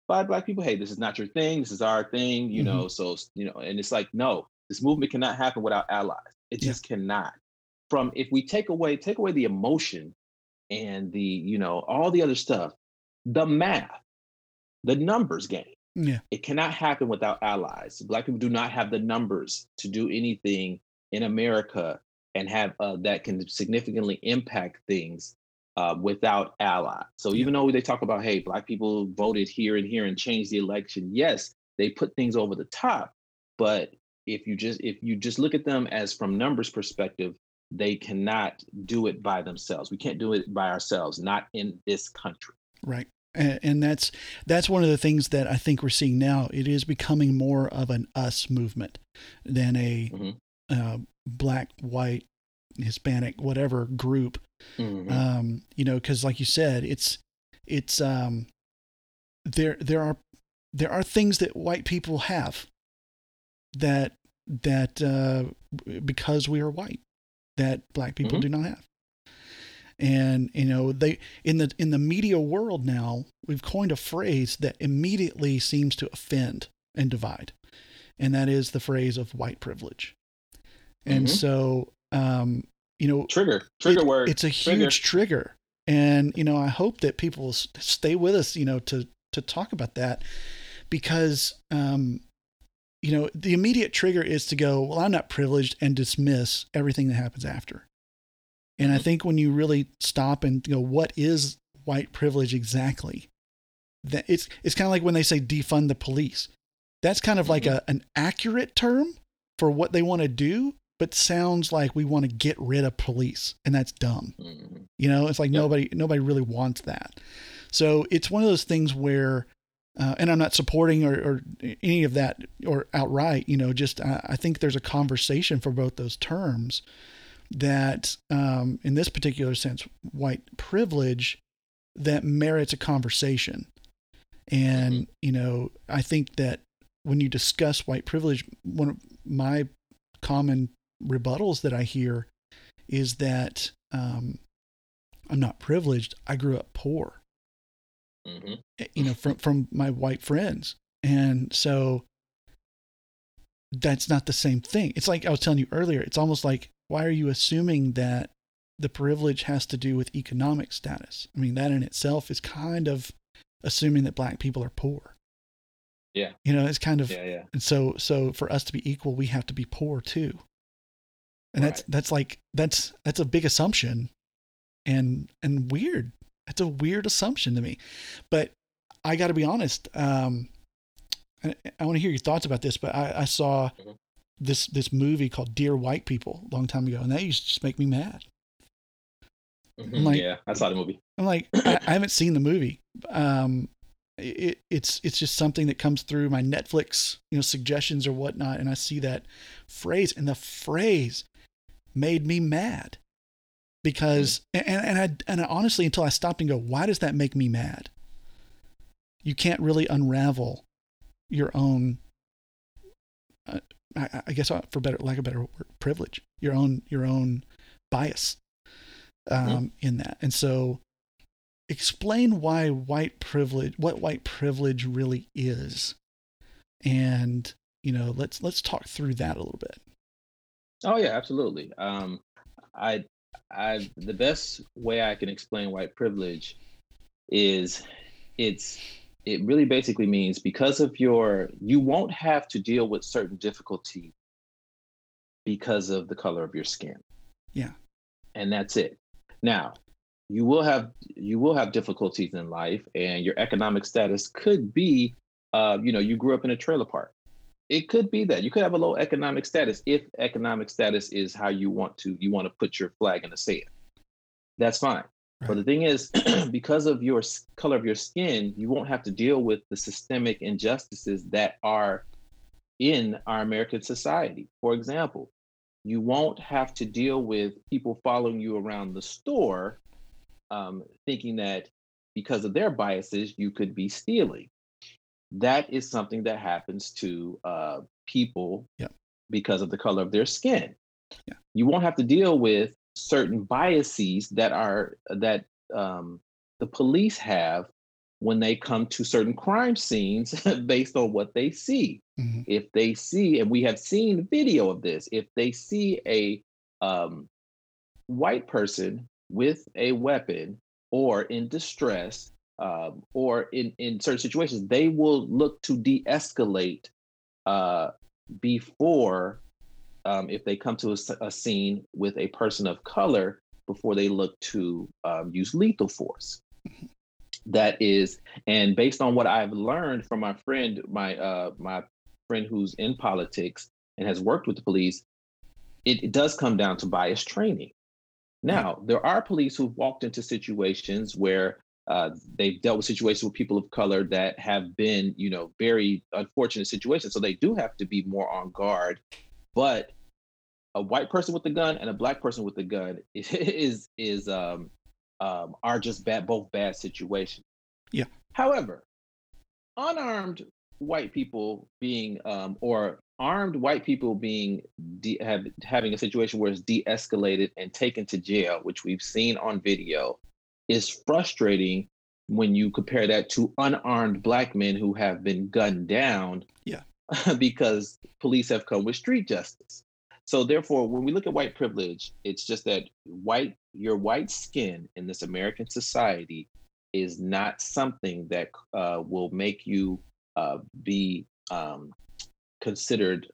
by Black people, hey, this is not your thing, this is our thing, you mm-hmm. know, so, you know, and it's like, no, this movement cannot happen without allies. It just cannot. From, if we take away the emotion and the, you know, all the other stuff, the math, the numbers game. Yeah. It cannot happen without allies. Black people do not have the numbers to do anything in America and have that can significantly impact things without allies. So even though they talk about, hey, Black people voted here and changed the election, yes, they put things over the top. But if you just look at them as from numbers perspective, they cannot do it by themselves. We can't do it by ourselves, not in this country. Right. And that's one of the things that I think we're seeing now. It is becoming more of an us movement than a Black, white, Hispanic, whatever group. Mm-hmm. You know, because like you said, it's there are things that white people have that because we are white that Black people do not have. And, you know, they in the media world now, we've coined a phrase that immediately seems to offend and divide. And that is the phrase of white privilege. And so, you know, trigger word. It's a huge trigger. And, you know, I hope that people will stay with us, you know, to talk about that, because, you know, the immediate trigger is to go, well, I'm not privileged, and dismiss everything that happens after. And I think when you really stop and go, what is white privilege exactly? That it's kind of like when they say defund the police. That's kind of like an accurate term for what they want to do, but sounds like we want to get rid of police, and that's dumb. Mm-hmm. You know, it's like nobody really wants that. So it's one of those things where, and I'm not supporting or any of that or outright, you know, just I think there's a conversation for both those terms. That in this particular sense, white privilege, that merits a conversation. And, you know, I think that when you discuss white privilege, one of my common rebuttals that I hear is that I'm not privileged. I grew up poor, you know, from my white friends. And so that's not the same thing. It's like I was telling you earlier, it's almost like, why are you assuming that the privilege has to do with economic status? I mean, that in itself is kind of assuming that Black people are poor. Yeah. You know, it's kind of, and so for us to be equal, we have to be poor too. And that's a big assumption and weird. That's a weird assumption to me, but I gotta be honest. I want to hear your thoughts about this, but I saw this movie called Dear White People a long time ago, and that used to just make me mad. Like, yeah, I saw the movie. I'm like, I haven't seen the movie. It's just something that comes through my Netflix, you know, suggestions or whatnot, and I see that phrase, and the phrase made me mad because, and I honestly, until I stopped and go, why does that make me mad? You can't really unravel your own, I guess for better lack of better word, privilege, your own bias in that. And so explain what white privilege really is. And, you know, let's talk through that a little bit. Oh yeah, absolutely. I the best way I can explain white privilege is it really basically means because of you won't have to deal with certain difficulty because of the color of your skin. Yeah. And that's it. Now, you will have difficulties in life, and your economic status could be, you grew up in a trailer park. It could be that you could have a low economic status if economic status is how you want to put your flag in the sand. That's fine. Right. But the thing is, because of your color of your skin, you won't have to deal with the systemic injustices that are in our American society. For example, you won't have to deal with people following you around the store, thinking that because of their biases, you could be stealing. That is something that happens to people because of the color of their skin. Yeah. You won't have to deal with certain biases that the police have when they come to certain crime scenes based on what they see. Mm-hmm. If they see, and we have seen video of this, if they see a white person with a weapon or in distress, or in certain situations, they will look to de-escalate before, if they come to a scene with a person of color, before they look to use lethal force. Mm-hmm. That is, and based on what I've learned from my friend, my friend who's in politics and has worked with the police, it does come down to bias training. Now, there are police who've walked into situations where they've dealt with situations with people of color that have been, very unfortunate situations. So they do have to be more on guard. But a white person with a gun and a black person with a gun are just both bad situations. Yeah. However, unarmed white people being or armed white people being having a situation where it's de-escalated and taken to jail, which we've seen on video, is frustrating when you compare that to unarmed black men who have been gunned down because police have come with street justice. So therefore, when we look at white privilege, it's just that your white skin in this American society is not something that will make you be considered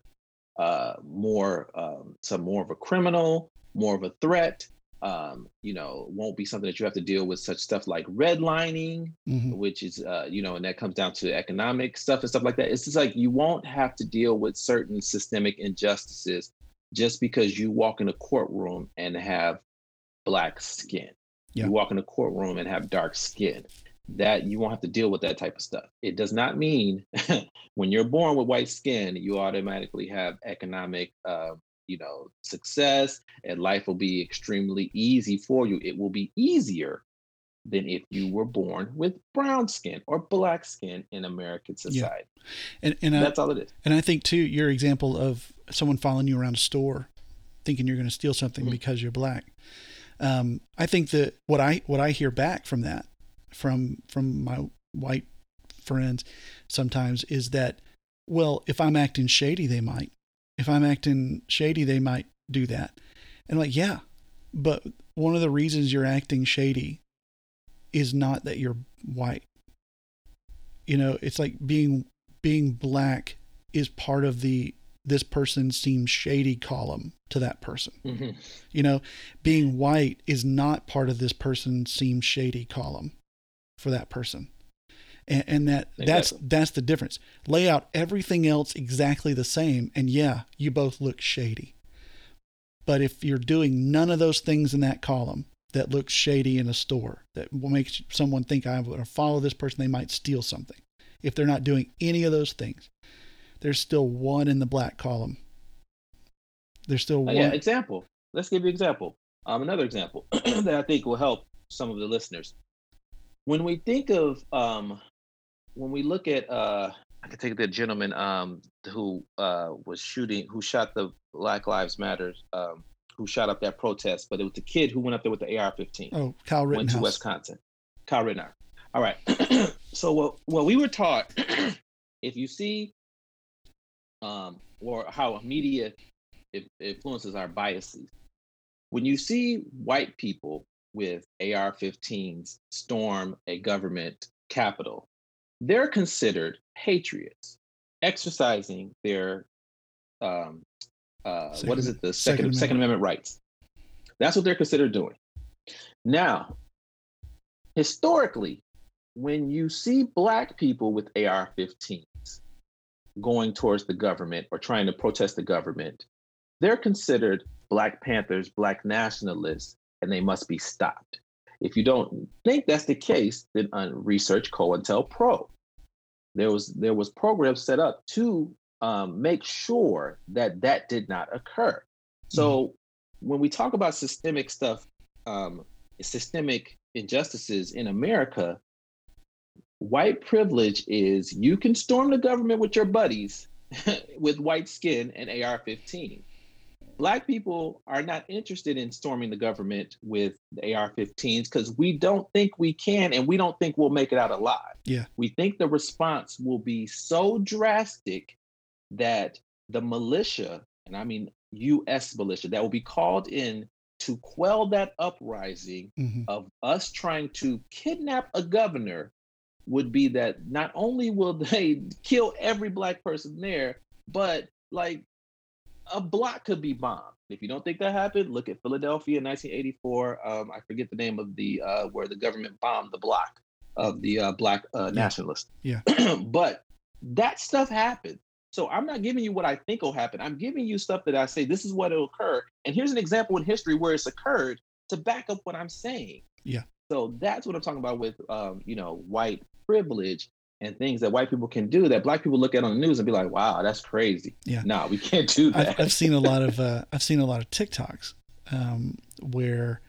more of a criminal, more of a threat. Won't be something that you have to deal with such stuff like redlining, mm-hmm. which is, and that comes down to economic stuff and stuff like that. It's just like you won't have to deal with certain systemic injustices just because you walk in a courtroom and have black skin. Yeah. You walk in a courtroom and have dark skin. That you won't have to deal with that type of stuff. It does not mean when you're born with white skin, you automatically have economic success and life will be extremely easy for you. It will be easier than if you were born with brown skin or black skin in American society. Yeah. And that's all it is. And I think too, your example of someone following you around a store thinking you're going to steal something mm-hmm. because you're black. I think that what I hear back from that, from my white friends sometimes is that, well, if I'm acting shady, they might. If I'm acting shady, they might do that. And I'm like, yeah, but one of the reasons you're acting shady is not that you're white. It's like being black is part of this person seems shady column to that person. Mm-hmm. Being white is not part of this person seems shady column for that person. And that's the difference. Lay out everything else exactly the same. And yeah, you both look shady. But if you're doing none of those things in that column that looks shady in a store, that will make someone think I'm going to follow this person, they might steal something. If they're not doing any of those things, there's still one in the black column. There's still one. Yeah, example. Let's give you an example. Another example that I think will help some of the listeners. When we think of... when we look at, I can take the gentleman who shot the Black Lives Matter, who shot up that protest, but it was the kid who went up there with the AR-15. Oh, Kyle Rittenhouse. Went to Wisconsin. Kyle Rittenhouse. All right. So what we were taught, if you see, or how media influences our biases, when you see white people with AR-15s storm a government capitol, they're considered patriots, exercising their, the Second Amendment rights. That's what they're considered doing. Now, historically, when you see Black people with AR-15s going towards the government or trying to protest the government, they're considered Black Panthers, Black nationalists, and they must be stopped. If you don't think that's the case, then research COINTELPRO. There was programs set up to make sure that that did not occur. So when we talk about systemic stuff, systemic injustices in America, white privilege is you can storm the government with your buddies with white skin and AR-15. Black people are not interested in storming the government with the AR-15s because we don't think we can, and we don't think we'll make it out alive. Yeah. We think the response will be so drastic that the militia, and I mean U.S. militia, that will be called in to quell that uprising of us trying to kidnap a governor would be that not only will they kill every Black person there, but like, a block could be bombed. If you don't think that happened, look at Philadelphia in 1984. I forget the name of the where the government bombed the block of the Black nationalists. Yeah. But that stuff happened. So I'm not giving you what I think will happen. I'm giving you stuff that I say, this is what will occur. And here's an example in history where it's occurred to back up what I'm saying. Yeah. So that's what I'm talking about with, white privilege and things that white people can do that Black people look at on the news and be like, wow, that's crazy. Yeah. No, we can't do that. I've seen a lot of, TikToks, where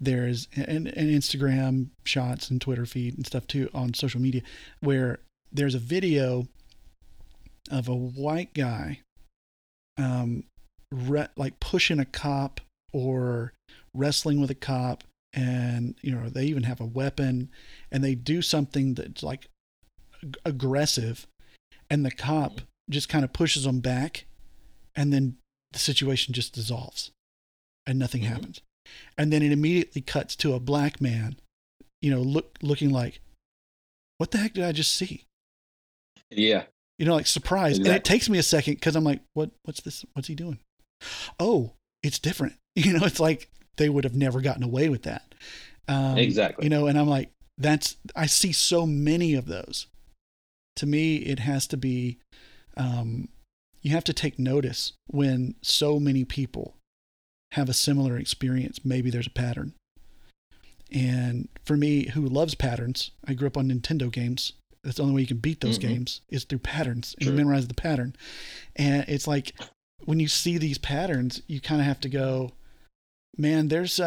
there's and Instagram shots and Twitter feed and stuff too on social media, where there's a video of a white guy, pushing a cop or wrestling with a cop. And, they even have a weapon and they do something that's like aggressive, and the cop just kind of pushes them back, and then the situation just dissolves and nothing happens. And then it immediately cuts to a Black man, looking like, what the heck did I just see? Yeah. Surprised. Exactly. And it takes me a second because I'm like, what's this? What's he doing? Oh, it's different. It's like they would have never gotten away with that. Exactly. And I'm like, I see so many of those. To me, it has to be, you have to take notice when so many people have a similar experience. Maybe there's a pattern. And for me, who loves patterns, I grew up on Nintendo games. That's the only way you can beat those games is through patterns. Sure. And you memorize the pattern. And it's like, when you see these patterns, you kind of have to go, man, there's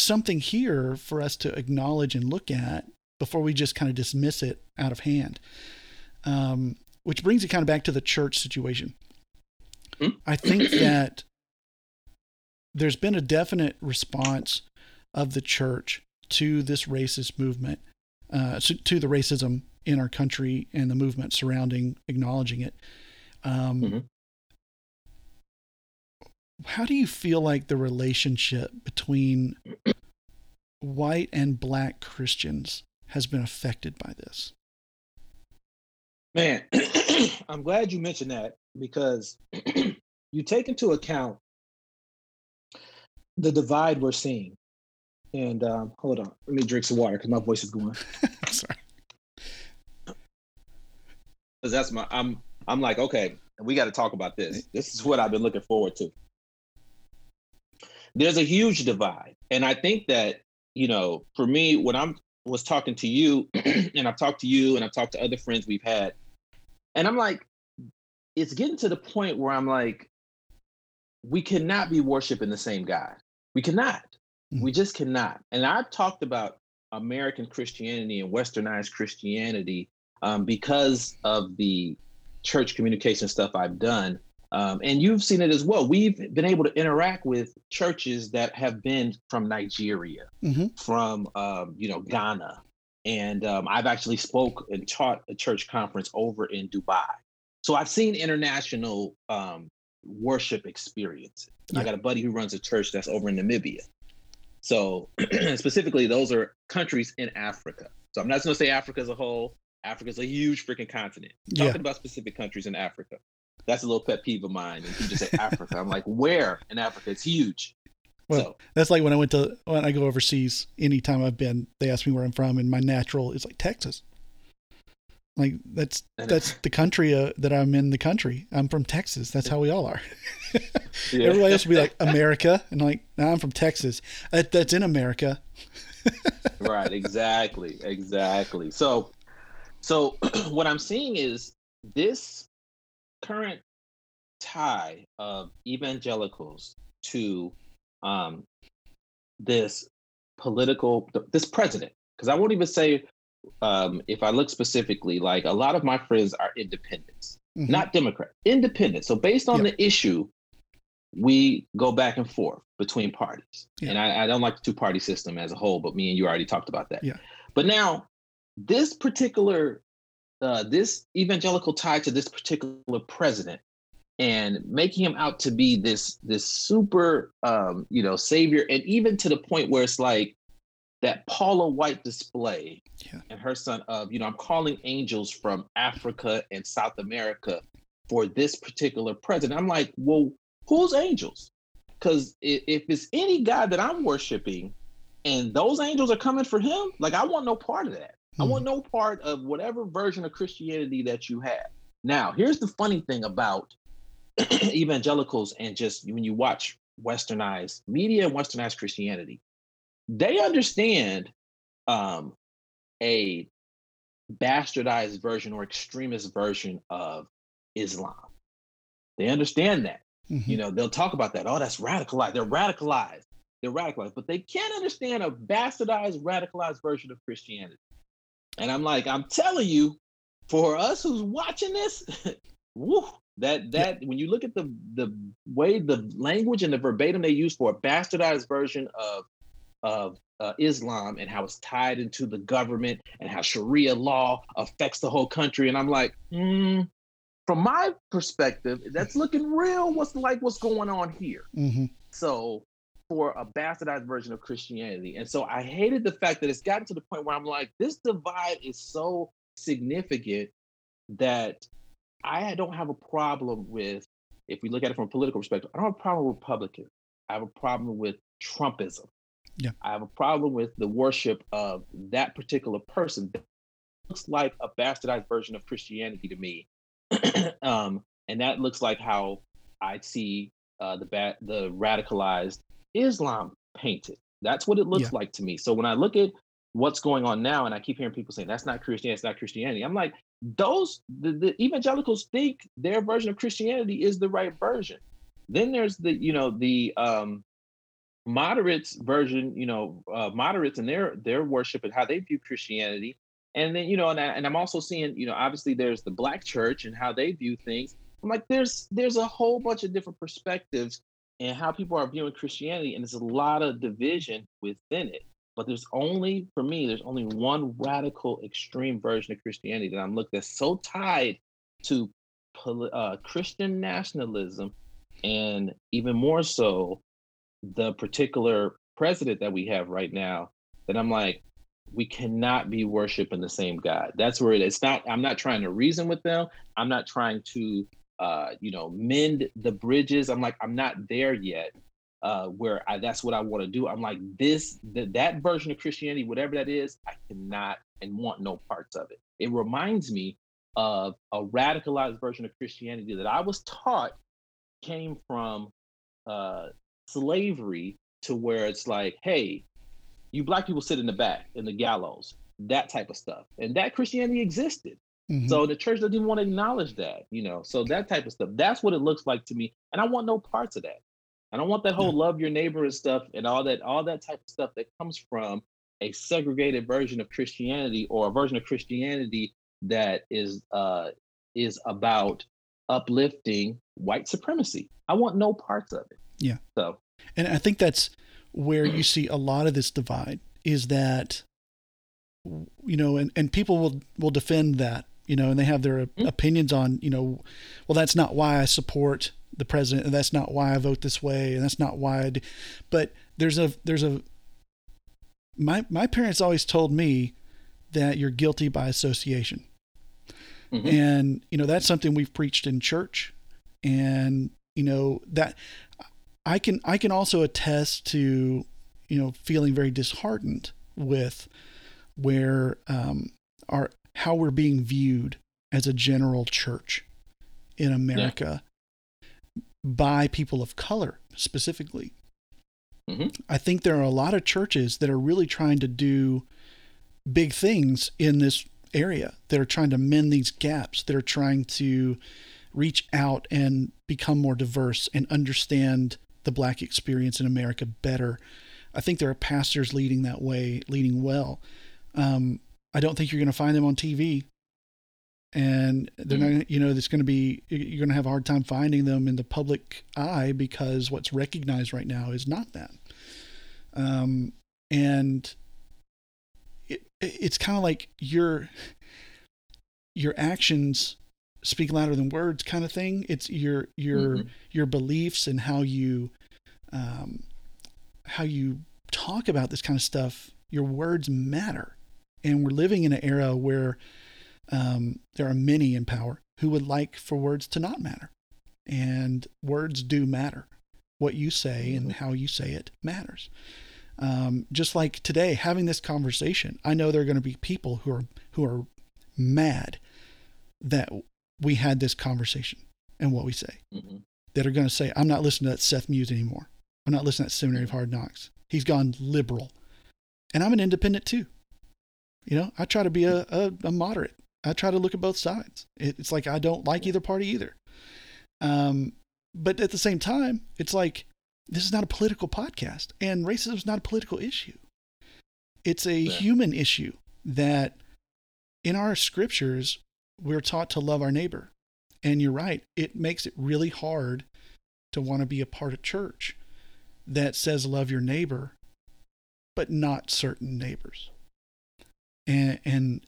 something here for us to acknowledge and look at before we just kind of dismiss it out of hand. Which brings it kind of back to the church situation. I think that there's been a definite response of the church to this racist movement, to the racism in our country and the movement surrounding acknowledging it. How do you feel like the relationship between white and Black Christians has been affected by this? Man, I'm glad you mentioned that, because you take into account the divide we're seeing. And hold on, let me drink some water because my voice is going. I'm sorry. Because that's I'm like, okay, we got to talk about this. This is what I've been looking forward to. There's a huge divide. And I think that, for me, when I was talking to you and I've talked to you and I've talked to other friends we've had, and I'm like, it's getting to the point where I'm like, we cannot be worshiping the same God. We cannot. We just cannot. And I've talked about American Christianity and Westernized Christianity because of the church communication stuff I've done. And you've seen it as well. We've been able to interact with churches that have been from Nigeria, from, Ghana. And I've actually spoke and taught a church conference over in Dubai. So I've seen international worship experiences. Yeah. I got a buddy who runs a church that's over in Namibia. So specifically, those are countries in Africa. So I'm not going to say Africa as a whole. Africa's a huge freaking continent. Yeah. Talking about specific countries in Africa. That's a little pet peeve of mine. And people just say Africa. I'm like, where in Africa? It's huge. Well, so that's like when I go overseas, anytime I've been, they ask me where I'm from, and my natural is like Texas. Like that's the country that I'm in. The country I'm from, Texas. That's how we all are. Yeah. Everybody else will be like America, and like, no, I'm from Texas. That's in America. Right. Exactly. So what I'm seeing is this current tie of evangelicals to this president, because I won't even say. If I look specifically, like a lot of my friends are independents, mm-hmm. not Democrat, independent. So based on the issue, we go back and forth between parties. Yeah. And I don't like the two-party system as a whole, but me and you already talked about that. Yeah. But now this particular, this evangelical tie to this particular president and making him out to be this super, savior. And even to the point where it's like, that Paula White display and her son of, I'm calling angels from Africa and South America for this particular president. I'm like, well, who's angels? Because if it's any God that I'm worshiping and those angels are coming for him, like I want no part of that. Mm-hmm. I want no part of whatever version of Christianity that you have. Now, here's the funny thing about evangelicals and just when you watch westernized media and westernized Christianity, they understand a bastardized version or extremist version of Islam. They understand that. Mm-hmm. They'll talk about that. Oh, that's radicalized. They're radicalized. But they can't understand a bastardized, radicalized version of Christianity. And I'm like, I'm telling you, for us who's watching this, woo, that when you look at the way the language and the verbatim they use for a bastardized version of Islam and how it's tied into the government and how Sharia law affects the whole country. And I'm like, from my perspective, that's looking real. What's going on here? Mm-hmm. So for a bastardized version of Christianity. And so I hated the fact that it's gotten to the point where I'm like, this divide is so significant that I don't have a problem with, if we look at it from a political perspective, I don't have a problem with Republicans. I have a problem with Trumpism. Yeah. I have a problem with the worship of that particular person. That looks like a bastardized version of Christianity to me. And that looks like how I see the radicalized Islam painted. That's what it looks like to me. So when I look at what's going on now, and I keep hearing people saying, that's not Christianity, it's not Christianity. I'm like, the evangelicals think their version of Christianity is the right version. Then there's the moderates version, moderates and their worship and how they view Christianity. And then, I'm also seeing, obviously there's the Black church and how they view things. I'm like, there's a whole bunch of different perspectives and how people are viewing Christianity. And there's a lot of division within it, but there's only one radical extreme version of Christianity that I'm looking at so tied to Christian nationalism and even more so the particular president that we have right now, that I'm like, we cannot be worshiping the same God. That's where it is. I'm not trying to reason with them. I'm not trying to, mend the bridges. I'm like, I'm not there yet where that's what I want to do. I'm like, that version of Christianity, whatever that is, I cannot and want no parts of it. It reminds me of a radicalized version of Christianity that I was taught came from, slavery, to where it's like, hey, you Black people sit in the back in the gallows, that type of stuff. And that Christianity existed. Mm-hmm. So the church doesn't even want to acknowledge that, so that type of stuff. That's what it looks like to me. And I want no parts of that. I don't want that whole love your neighbor and stuff and all that type of stuff that comes from a segregated version of Christianity or a version of Christianity that is about uplifting white supremacy. I want no parts of it. Yeah. So, and I think that's where you see a lot of this divide is that, and people will defend that, and they have their opinions on, well, that's not why I support the president, and that's not why I vote this way, and that's not why I do. But my parents always told me that you're guilty by association. Mm-hmm. And, that's something we've preached in church, and, that I can also attest to, you know, feeling very disheartened with where how we're being viewed as a general church in America by people of color specifically. Mm-hmm. I think there are a lot of churches that are really trying to do big things in this area, that are trying to mend these gaps, that are trying to reach out and become more diverse and understand the Black experience in America better. I think there are pastors leading that way, leading well. I don't think you're going to find them on TV, and they're not, you know, there's going to be, you're going to have a hard time finding them in the public eye, because what's recognized right now is not that. And it's kind of like your actions speak louder than words kind of thing. It's your beliefs and how you talk about this kind of stuff. Your words matter. And we're living in an era where there are many in power who would like for words to not matter. And words do matter. What you say and how you say it matters. Just like today, having this conversation, I know there are going to be people who are mad that we had this conversation and what we say, that are going to say, I'm not listening to that Seth Muse anymore. I'm not listening to that Seminary of Hard Knocks. He's gone liberal. And I'm an independent too. You know, I try to be a moderate. I try to look at both sides. It's like, I don't like either party either. But at the same time, it's like, this is not a political podcast, and racism is not a political issue. It's a human issue that in our scriptures, we're taught to love our neighbor. And you're right. It makes it really hard to want to be a part of church that says, love your neighbor, but not certain neighbors. And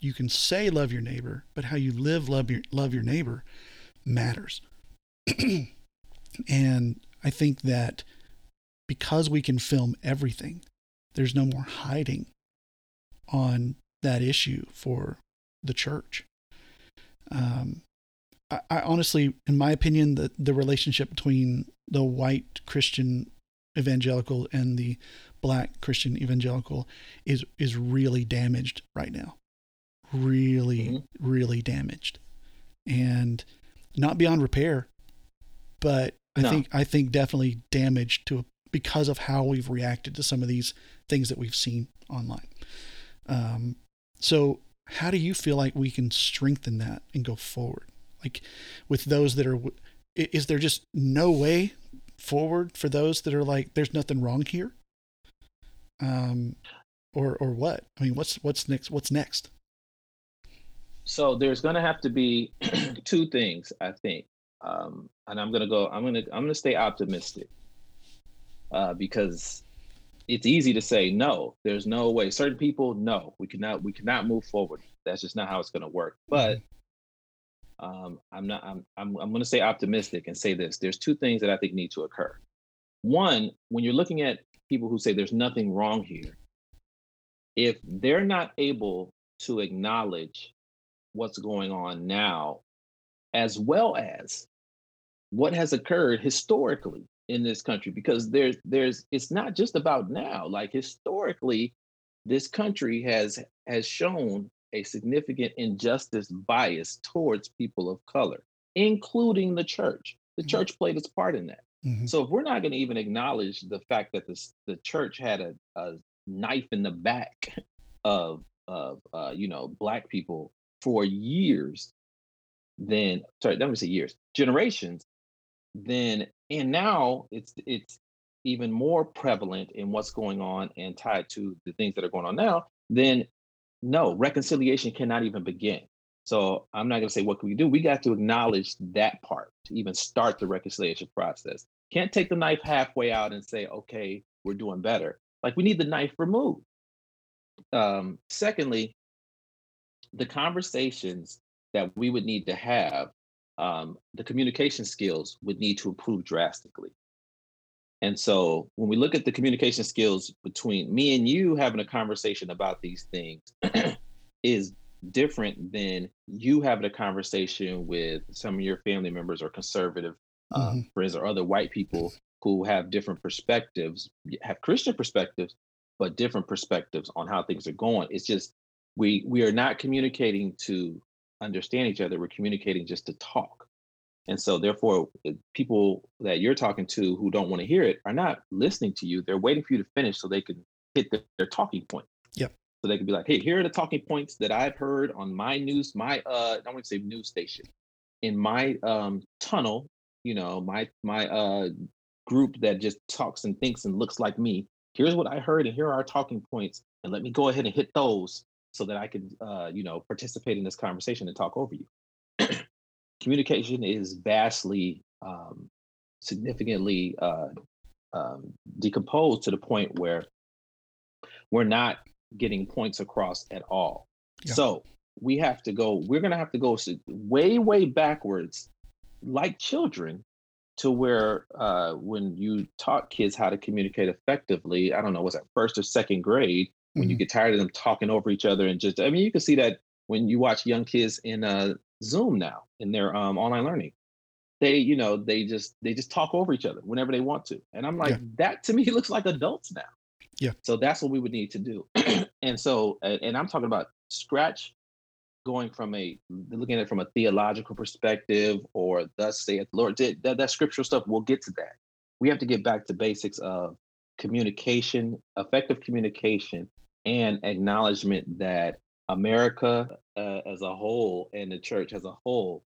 you can say love your neighbor, but how you live love your neighbor matters. And I think that because we can film everything, there's no more hiding on that issue for the church. I honestly, in my opinion, the relationship between the white Christian evangelical and the Black Christian evangelical is really damaged right now. Really damaged, and not beyond repair, but I think definitely damaged because of how we've reacted to some of these things that we've seen online. So how do you feel like we can strengthen that and go forward? Like with those that are, is there just no way forward for those that are like, there's nothing wrong here? Or what? I mean, what's next? So there's going to have to be two things, I think. And I'm going to stay optimistic, because it's easy to say, no, there's no way. Certain people, no, we cannot move forward. That's just not how it's going to work. But, I'm going to stay optimistic and say this, there's two things that I think need to occur. One, when you're looking at people who say there's nothing wrong here, if they're not able to acknowledge what's going on now, as well as what has occurred historically in this country, because it's not just about now. Like historically, this country has shown a significant injustice bias towards people of color, including the church. The church played its part in that. So if we're not going to even acknowledge the fact that the church had a knife in the back of Black people for years, generations, and now it's even more prevalent in what's going on and tied to the things that are going on now, then no, reconciliation cannot even begin. So I'm not going to say, what can we do? We got to acknowledge that part to even start the reconciliation process. Can't take the knife halfway out and say, okay, we're doing better. Like, we need the knife removed. Secondly, the conversations that we would need to have, the communication skills would need to improve drastically. And so when we look at the communication skills between me and you, having a conversation about these things is different than you having a conversation with some of your family members or conservative friends or other white people who have different perspectives, have Christian perspectives, but different perspectives on how things are going. It's just we are not communicating to understand each other. We're communicating just to talk. And so therefore, people that you're talking to who don't want to hear it are not listening to you. They're waiting for you to finish so they can hit their talking point. Yep. So they can be like, hey, here are the talking points that I've heard on my news, my, I don't want to say news station, in my tunnel, you know, my group that just talks and thinks and looks like me. Here's what I heard and here are our talking points. And let me go ahead and hit those so that I can, you know, participate in this conversation and talk over you. Communication is vastly, significantly decomposed to the point where we're not getting points across at all. Yeah. So we're going to have to go way, way backwards, like children, to where when you taught kids how to communicate effectively, I don't know, was that first or second grade, when mm-hmm. you get tired of them talking over each other and just, I mean, you can see that when you watch young kids in Zoom now in their online learning, they just talk over each other whenever they want to. And I'm like, yeah. That to me looks like adults now. Yeah. So that's what we would need to do. And so, and I'm talking about scratch, going from looking at it from a theological perspective, or thus saith the Lord, that scriptural stuff, we'll get to that. We have to get back to basics of communication, effective communication, and acknowledgement that America as a whole and the church as a whole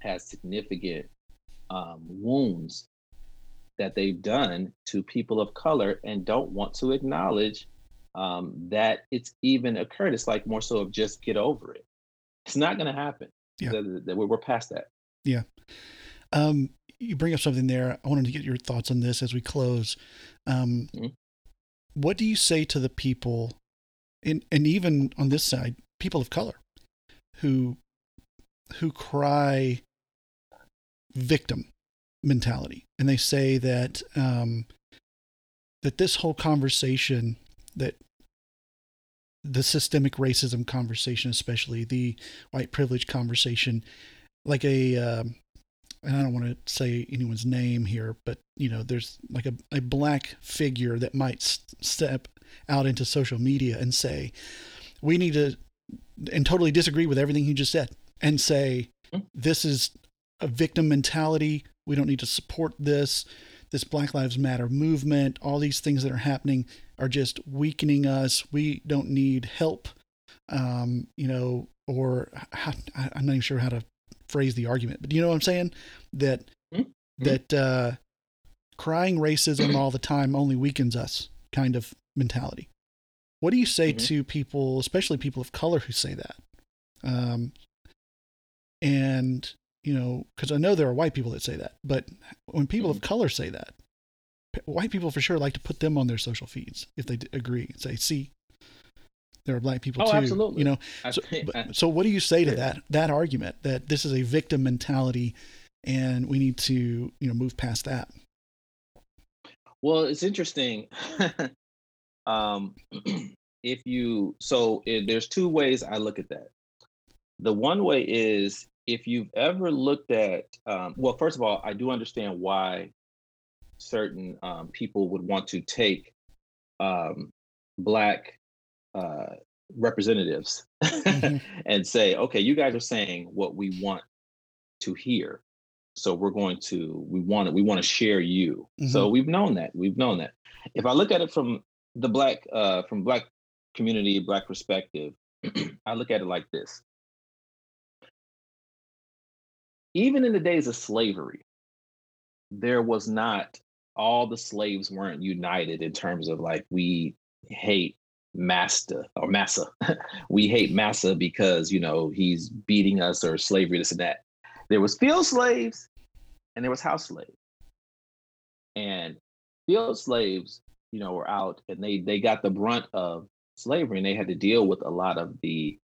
has significant wounds that they've done to people of color and don't want to acknowledge that it's even occurred. It's like more so of just get over it. It's not going to happen. Yeah. We're past that. Yeah. You bring up something there. I wanted to get your thoughts on this as we close. Mm-hmm. What do you say to the people, and even on this side, people of color, who cry victim mentality, and they say that that this whole conversation, that the systemic racism conversation, especially the white privilege conversation, like and I don't want to say anyone's name here, but, you know, there's like a black figure that might step out into social media and say, we need to, and totally disagree with everything you just said, and say, this is a victim mentality. We don't need to support this Black Lives Matter movement. All these things that are happening are just weakening us. We don't need help, you know, or I'm not even sure how to phrase the argument, but you know what I'm saying? That, mm-hmm. that crying racism all the time only weakens us kind of mentality. What do you say mm-hmm. to people, especially people of color, who say that? And, you know, because I know there are white people that say that, but when people mm-hmm. of color say that, white people for sure like to put them on their social feeds if they agree and say, see, there are black people too. Absolutely. You know, so what do you say to that argument that this is a victim mentality and we need to, you know, move past that? Well, it's interesting. There's two ways I look at that. The one way is, if you've ever looked at, well, first of all, I do understand why certain people would want to take Black representatives mm-hmm. and say, okay, you guys are saying what we want to hear. So we want to share you. Mm-hmm. So we've known that. If I look at it from the Black community, Black perspective, I look at it like this. Even in the days of slavery, there was not, all the slaves weren't united in terms of like, we hate master or massa. We hate massa because, you know, he's beating us or slavery, this and that. There was field slaves and there was house slaves. And field slaves, you know, were out and they got the brunt of slavery and they had to deal with a lot of the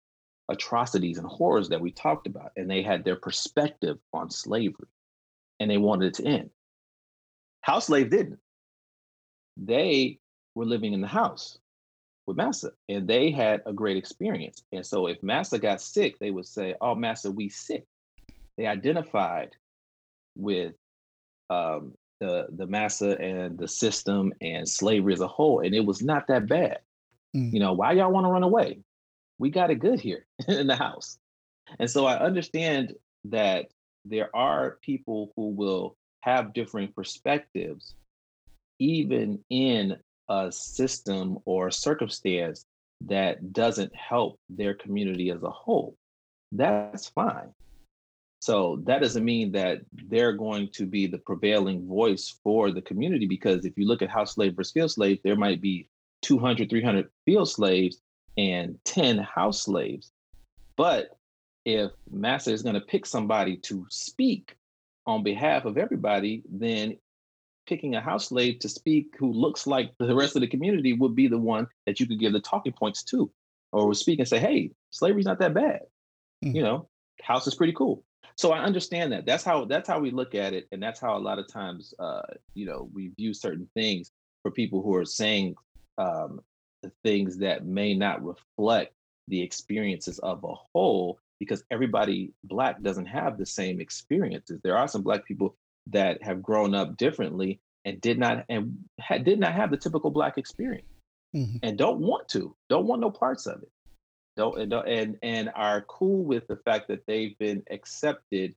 atrocities and horrors that we talked about, and they had their perspective on slavery and they wanted it to end. House slave didn't. They were living in the house with massa and they had a great experience. And so if massa got sick, they would say, oh, massa, we sick. They identified with the massa and the system and slavery as a whole, and it was not that bad. Mm. You know, why y'all want to run away? We got it good here in the house. And so I understand that there are people who will have different perspectives, even in a system or circumstance that doesn't help their community as a whole. That's fine. So that doesn't mean that they're going to be the prevailing voice for the community, because if you look at house slave versus field slave, there might be 200, 300 field slaves and 10 house slaves. But if master is going to pick somebody to speak on behalf of everybody, then picking a house slave to speak who looks like the rest of the community would be the one that you could give the talking points to, or speak and say, hey, slavery's not that bad. Mm-hmm. You know, house is pretty cool. So I understand that. That's how we look at it. And that's how a lot of times, you know, we view certain things for people who are saying things that may not reflect the experiences of a whole, because everybody Black doesn't have the same experiences. There are some Black people that have grown up differently and did not have the typical Black experience, mm-hmm. and don't want no parts of it. And are cool with the fact that they've been accepted,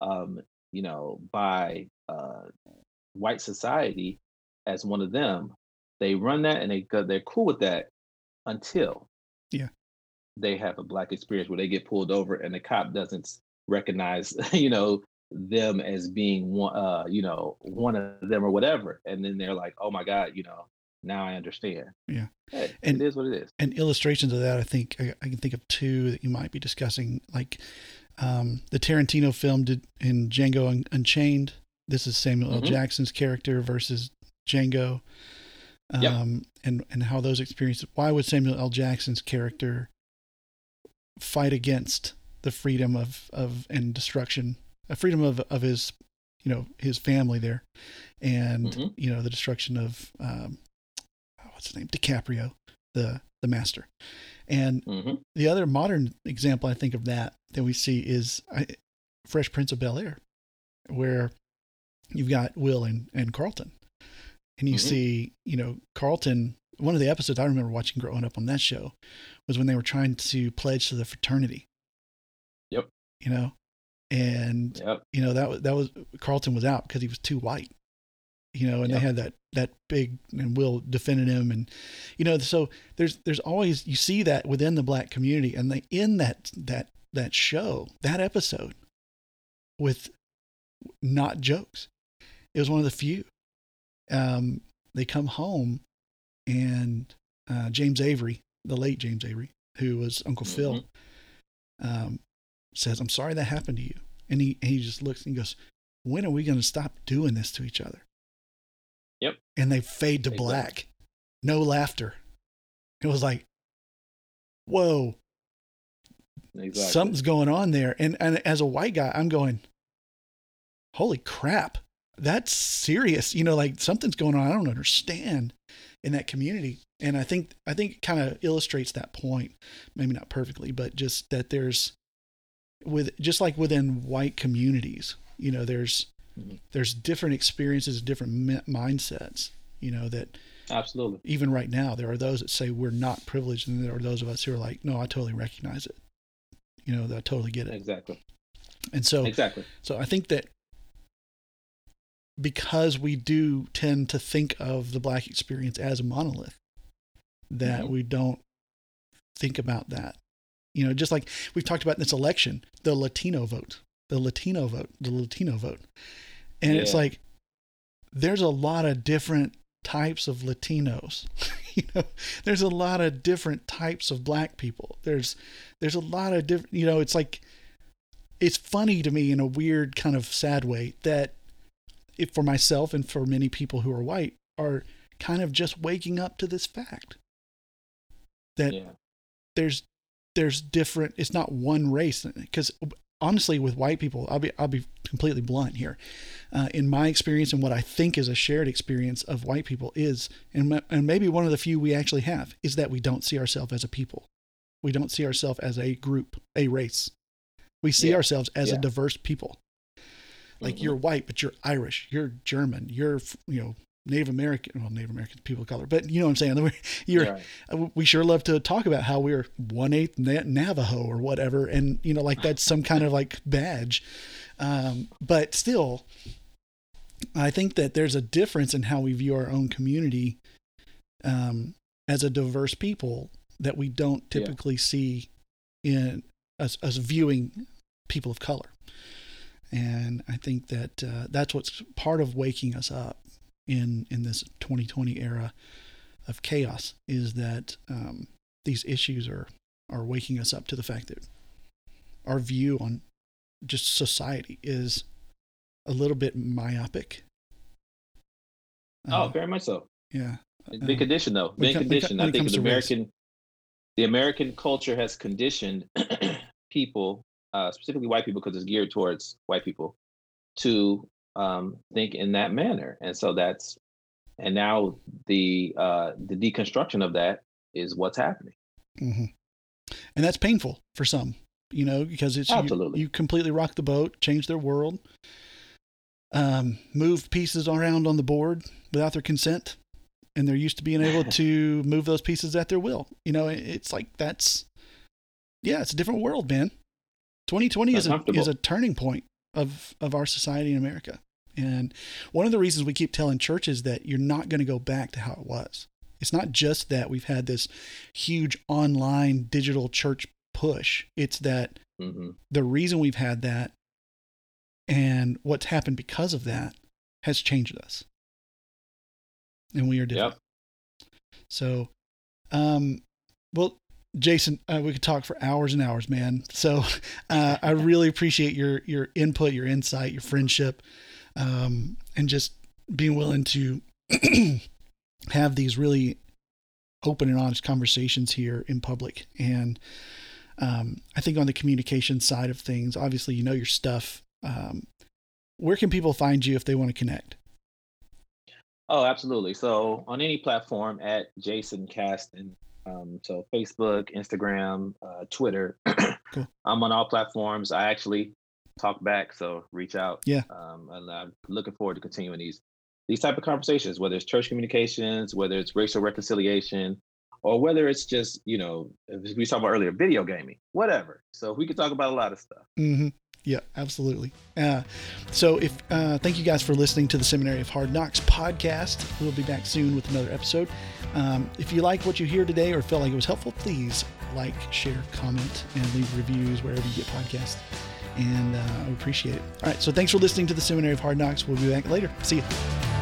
you know, by white society as one of them. They run that and they're cool with that until they have a Black experience where they get pulled over and the cop doesn't recognize, you know, them as being one, you know, one of them or whatever. And then they're like, oh my God, you know, now I understand. Yeah. Hey, and it is what it is. And illustrations of that, I think I can think of two that you might be discussing, like the Tarantino film in Django Unchained. This is Samuel L. Jackson's character versus Django. And how those experiences, why would Samuel L. Jackson's character fight against the freedom of and destruction, a freedom of his, you know, his family there, and you know, the destruction of what's his name, DiCaprio, the master, and the other modern example I think of that we see is Fresh Prince of Bel-Air, where you've got Will and Carlton. And you see, you know, Carlton, one of the episodes I remember watching growing up on that show was when they were trying to pledge to the fraternity. Yep. You know, and, you know, that was Carlton was out because he was too white, you know, and they had that big, and Will defended him. And, you know, so there's always, you see that within the Black community, and they, in that show, that episode with not jokes, it was one of the few. They come home, and James Avery, the late James Avery, who was Uncle Phil, says, "I'm sorry that happened to you." And he just looks and goes, "When are we going to stop doing this to each other?" Yep. And they fade to black. No laughter. It was like, whoa, something's going on there. And as a white guy, I'm going, holy crap. That's serious, you know, like something's going on I don't understand in that community. And I think it kind of illustrates that point, maybe not perfectly, but just that there's, with just like within white communities, you know, there's different experiences, different mindsets, you know, that absolutely, even right now, there are those that say we're not privileged, and there are those of us who are like, no, I totally recognize it, you know, that I totally get it. Exactly. And so so I think that because we do tend to think of the Black experience as a monolith, that we don't think about that. You know, just like we've talked about in this election, the Latino vote. And it's like, there's a lot of different types of Latinos, you know, there's a lot of different types of Black people. There's a lot of different, you know, it's like, it's funny to me in a weird kind of sad way that, if for myself and for many people who are white, are kind of just waking up to this fact that there's different, it's not one race. Because honestly, with white people, I'll be completely blunt here. In my experience, and what I think is a shared experience of white people is, and maybe one of the few we actually have, is that we don't see ourselves as a people. We don't see ourselves as a group, a race. We see ourselves as a diverse people. Like, you're white, but you're Irish, you're German, you're, you know, Native American, well, Native American people of color, but you know what I'm saying? You're, yeah. We sure love to talk about how we're 1/8 Navajo or whatever. And, you know, like that's some kind of like badge. But still, I think that there's a difference in how we view our own community as a diverse people that we don't typically see in us viewing people of color. And I think that that's what's part of waking us up in this 2020 era of chaos, is that these issues are waking us up to the fact that our view on just society is a little bit myopic. Very much so. Yeah. Been conditioned though. I think the American culture has conditioned people, specifically white people, because it's geared towards white people, to think in that manner. And so now the deconstruction of that is what's happening. Mm-hmm. And that's painful for some, you know, because it's, you completely rock the boat, change their world, move pieces around on the board without their consent. And they're used to being able to move those pieces at their will. You know, it's like, it's a different world, man. 2020 is a turning point of our society in America. And one of the reasons we keep telling churches that you're not going to go back to how it was. It's not just that we've had this huge online digital church push. It's that the reason we've had that and what's happened because of that has changed us. And we are different. Yep. So, well, Jason, we could talk for hours and hours, man. So, I really appreciate your input, your insight, your friendship, and just being willing to have these really open and honest conversations here in public. And, I think on the communication side of things, obviously, you know, your stuff, where can people find you if they want to connect? Oh, absolutely. So on any platform at Jason Caston. So Facebook, Instagram, Twitter. Cool. I'm on all platforms. I actually talk back, so reach out. Yeah. And I'm looking forward to continuing these type of conversations, whether it's church communications, whether it's racial reconciliation, or whether it's just, you know, as we talked about earlier, video gaming, whatever. So we could talk about a lot of stuff. Mm-hmm. Yeah, absolutely. So thank you guys for listening to the Seminary of Hard Knocks podcast. We'll be back soon with another episode. If you like what you hear today or felt like it was helpful, please like, share, comment, and leave reviews wherever you get podcasts. And I appreciate it. All right. So thanks for listening to the Seminary of Hard Knocks. We'll be back later. See you.